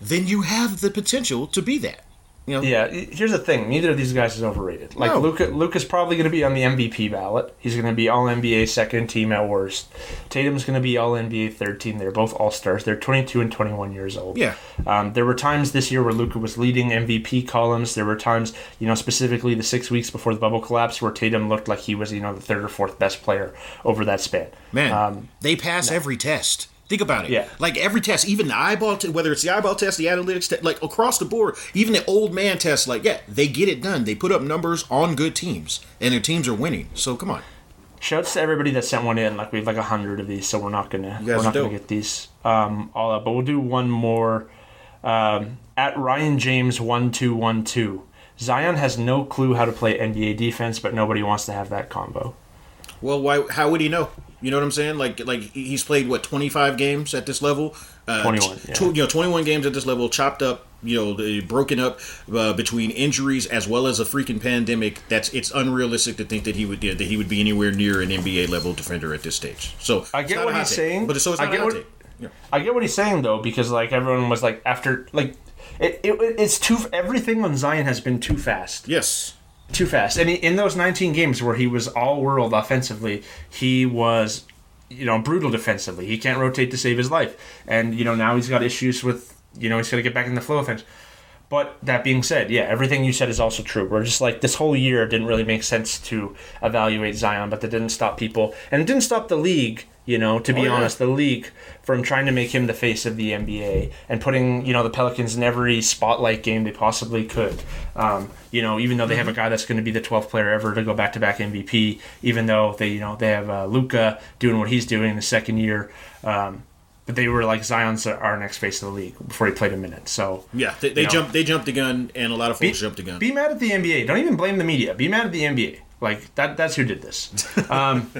Then you have the potential to be that. You know? Yeah, here's the thing. Neither of these guys is overrated. Like, no. Luka, Luka's probably going to be on the M V P ballot. He's going to be All N B A second team at worst. Tatum's going to be All N B A third team. They're both All-Stars. They're twenty-two and twenty-one years old. Yeah. Um, there were times this year where Luka was leading M V P columns. There were times, you know, specifically the six weeks before the bubble collapse where Tatum looked like he was, you know, the third or fourth best player over that span. Man, um, they pass no. every test. Think about it. Yeah. Like every test, even the eyeball, t- whether it's the eyeball test, the analytics test, like across the board, even the old man test, like, yeah, they get it done. They put up numbers on good teams, and their teams are winning. So, come on. Shouts to everybody that sent one in. Like, we have like a hundred of these, so we're not going to we're not going to get these um, all up. But we'll do one more. Um, at Ryan James one two one two, Zion has no clue how to play N B A defense, but nobody wants to have that combo. Well, why? How would he know? You know what I'm saying? Like, like he's played what twenty-five games at this level, uh, twenty-one, yeah. tw- you know, twenty-one games at this level, chopped up, you know, broken up uh, between injuries as well as a freaking pandemic. That's it's unrealistic to think that he would yeah, that he would be anywhere near an N B A level defender at this stage. So I get what he's take, saying, but it's, so it's not I get what, Yeah. I get what he's saying though, because like everyone was like after like it, it it's too everything on Zion has been too fast. Yes. Too fast. And he, in those nineteen games where he was all world offensively, he was, you know, brutal defensively. He can't rotate to save his life. And, you know, now he's got issues with, you know, he's got to get back in the flow of things. But that being said, yeah, everything you said is also true. We're just like, this whole year didn't really make sense to evaluate Zion, but that didn't stop people. And it didn't stop the league, you know, to be oh, yeah. honest, the league from trying to make him the face of the N B A and putting, you know, the Pelicans in every spotlight game they possibly could. Um, you know, even though they have a guy that's going to be the twelfth player ever to go back-to-back M V P, even though they, you know, they have uh, Luka doing what he's doing in the second year. Um But they were like, Zion's our next face of the league before he played a minute. So yeah, they, they jumped they jumped the gun, and a lot of folks be, jumped the gun. Be mad at the N B A. Don't even blame the media. Be mad at the N B A. Like, that that's who did this. Um,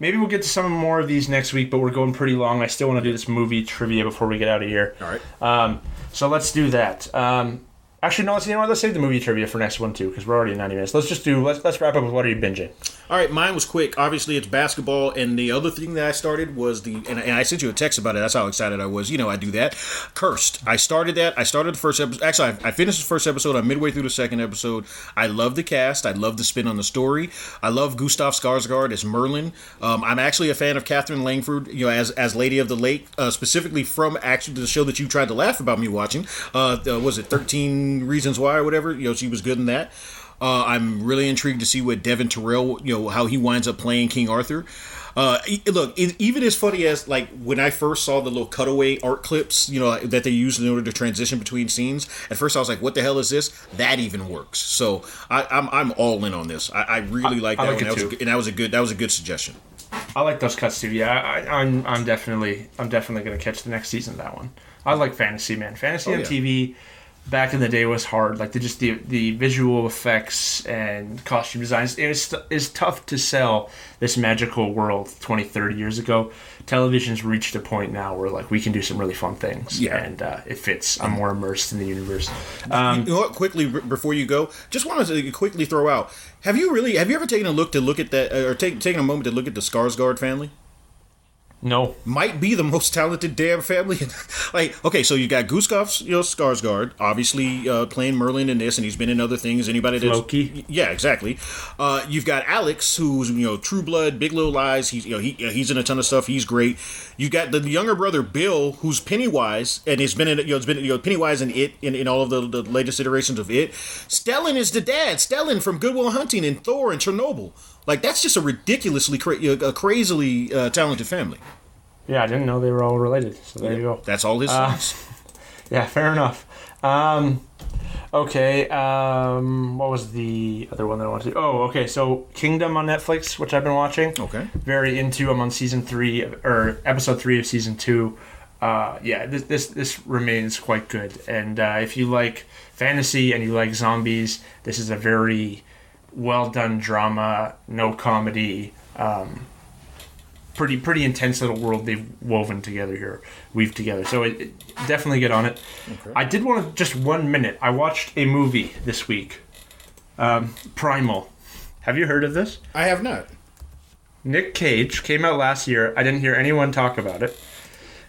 maybe we'll get to some more of these next week, but we're going pretty long. I still want to do this movie trivia before we get out of here. All right. Um, so let's do that. Um, actually, no, let's, you know what? Let's save the movie trivia for next one, too, because we're already at ninety minutes. Let's just do, let's, let's wrap up with what are you binging? All right, mine was quick. Obviously, it's basketball, and the other thing that I started was the, and I, and I sent you a text about it. That's how excited I was. You know, I do that. Cursed. I started that. I started the first episode. Actually, I, I finished the first episode. I'm midway through the second episode. I love the cast. I love the spin on the story. I love Gustav Skarsgård as Merlin. Um, I'm actually a fan of Catherine Langford, you know, as as Lady of the Lake, uh, specifically from actually the show that you tried to laugh about me watching. Uh, uh, was it thirteen Reasons Why or whatever? You know, she was good in that. Uh, I'm really intrigued to see what Devin Terrell, you know, how he winds up playing King Arthur. Uh, look, it, even as funny as, like, when I first saw the little cutaway art clips, you know, that they used in order to transition between scenes, at first I was like, what the hell is this? That even works. So I, I'm I'm all in on this. I, I really I, like that I like one. It that was, too. And that was a good that was a good suggestion. I like those cuts too. Yeah, I, I'm I'm definitely I'm definitely gonna catch the next season of that one. I like fantasy, man. Fantasy oh, on yeah. T V. Back in the day was hard, like the, just the the visual effects and costume designs. It was it's tough to sell this magical world twenty, thirty years ago. Television's reached a point now where like we can do some really fun things, yeah. and uh, it fits. I'm more immersed in the universe. Um, you know what? Quickly before you go, just wanted to quickly throw out: Have you really? Have you ever taken a look to look at that, or take, taken a moment to look at the Skarsgård family? No. Might be the most talented damn family. Like, okay, so you got Gustav, you know, Skarsgård, obviously uh, playing Merlin in this, and he's been in other things. Anybody that's... Loki. Yeah, exactly. Uh, you've got Alex, who's, you know, True Blood, Big Little Lies. He's, you know, he, he's in a ton of stuff. He's great. You got the younger brother, Bill, who's Pennywise, and has been in, you know, it's been, you know, Pennywise in It, in, in all of the, the latest iterations of It. Stellan is the dad. Stellan from Good Will Hunting and Thor and Chernobyl. Like, that's just a ridiculously, cra- a crazily uh, talented family. Yeah, I didn't know they were all related, so there yeah, you go. That's all his uh, sons. Yeah, fair enough. Um, okay, um, what was the other one that I wanted to... Oh, okay, so Kingdom on Netflix, which I've been watching. Okay. Very into, I'm on season three, or episode three of season two. Uh, yeah, this, this this remains quite good. And uh, if you like fantasy and you like zombies, this is a very... well done drama, no comedy, um, pretty pretty intense little world they've woven together here, weaved together. So it, it, definitely get on it. Okay. I did want to just one minute. I watched a movie this week, um, Primal. Have you heard of this? I have not. Nick Cage came out last year. I didn't hear anyone talk about it.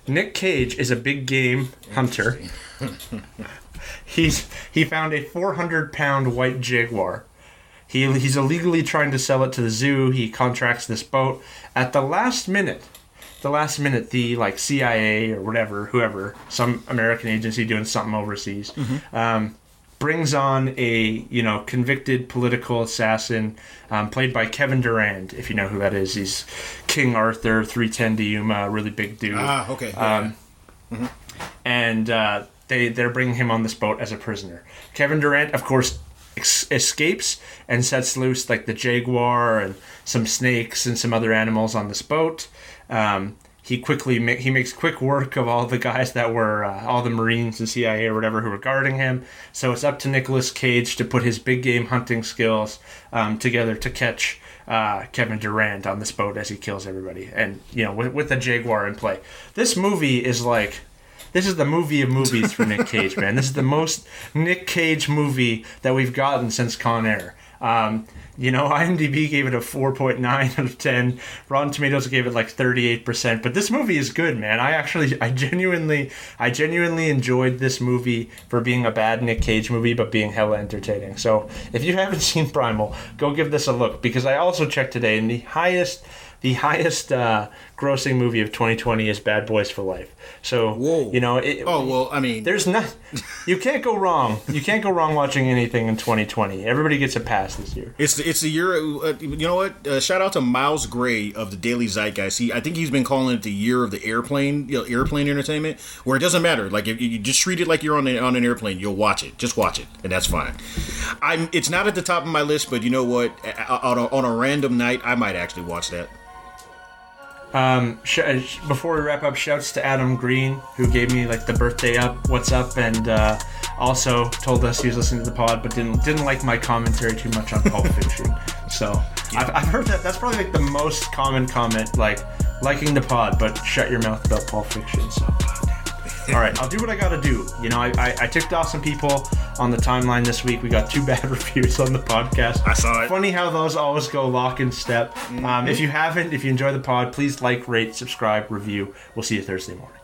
Nick Cage is a big game hunter. He's he found a four hundred pound white jaguar. He He's illegally trying to sell it to the zoo. He contracts this boat. At the last minute, the last minute, the like C I A or whatever, whoever, some American agency doing something overseas, mm-hmm. um, brings on a, you know, convicted political assassin um, played by Kevin Durant, if you know who that is. He's King Arthur, three ten to Yuma, really big dude. Ah, okay. Yeah. Um, mm-hmm. And uh, they, they're bringing him on this boat as a prisoner. Kevin Durant, of course, escapes and sets loose like the jaguar and some snakes and some other animals on this boat. Um, he quickly ma- he makes quick work of all the guys that were uh, all the Marines and C I A or whatever who were guarding him. So it's up to Nicolas Cage to put his big game hunting skills um, together to catch uh, Kevin Durant on this boat as he kills everybody. And you know, with, with the jaguar in play, this movie is like. This is the movie of movies for Nick Cage, man. This is the most Nick Cage movie that we've gotten since Con Air. Um, you know, IMDb gave it a four point nine out of ten. Rotten Tomatoes gave it like thirty-eight percent. But this movie is good, man. I actually, I genuinely, I genuinely enjoyed this movie for being a bad Nick Cage movie, but being hella entertaining. So if you haven't seen Primal, go give this a look, because I also checked today, and the highest, the highest uh, grossing movie of twenty twenty is Bad Boys for Life. So, Whoa. you know, it, oh well, I mean, there's not, you can't go wrong. You can't go wrong watching anything in twenty twenty. Everybody gets a pass this year. It's the, it's the year. Uh, you know what? Uh, shout out to Miles Gray of the Daily Zeitgeist. He, I think he's been calling it the year of the airplane, you know, airplane entertainment, where it doesn't matter. Like if you just treat it like you're on a, on an airplane, you'll watch it. Just watch it, and that's fine. I'm. It's not at the top of my list, but you know what? On a, on a random night, I might actually watch that. Um, sh- before we wrap up, shouts to Adam Green, who gave me like the birthday up, what's up, and uh, also told us he was listening to the pod, but didn't didn't like my commentary too much on Pulp Fiction. So yeah. I've, I've heard that that's probably like the most common comment, like liking the pod, but shut your mouth about Pulp Fiction. So goddamn. All right, I'll do what I gotta do. You know, I, I I ticked off some people on the timeline this week. We got two bad reviews on the podcast. I saw it. Funny how those always go lock in step. Mm-hmm. Um, if you haven't, if you enjoy the pod, please like, rate, subscribe, review. We'll see you Thursday morning.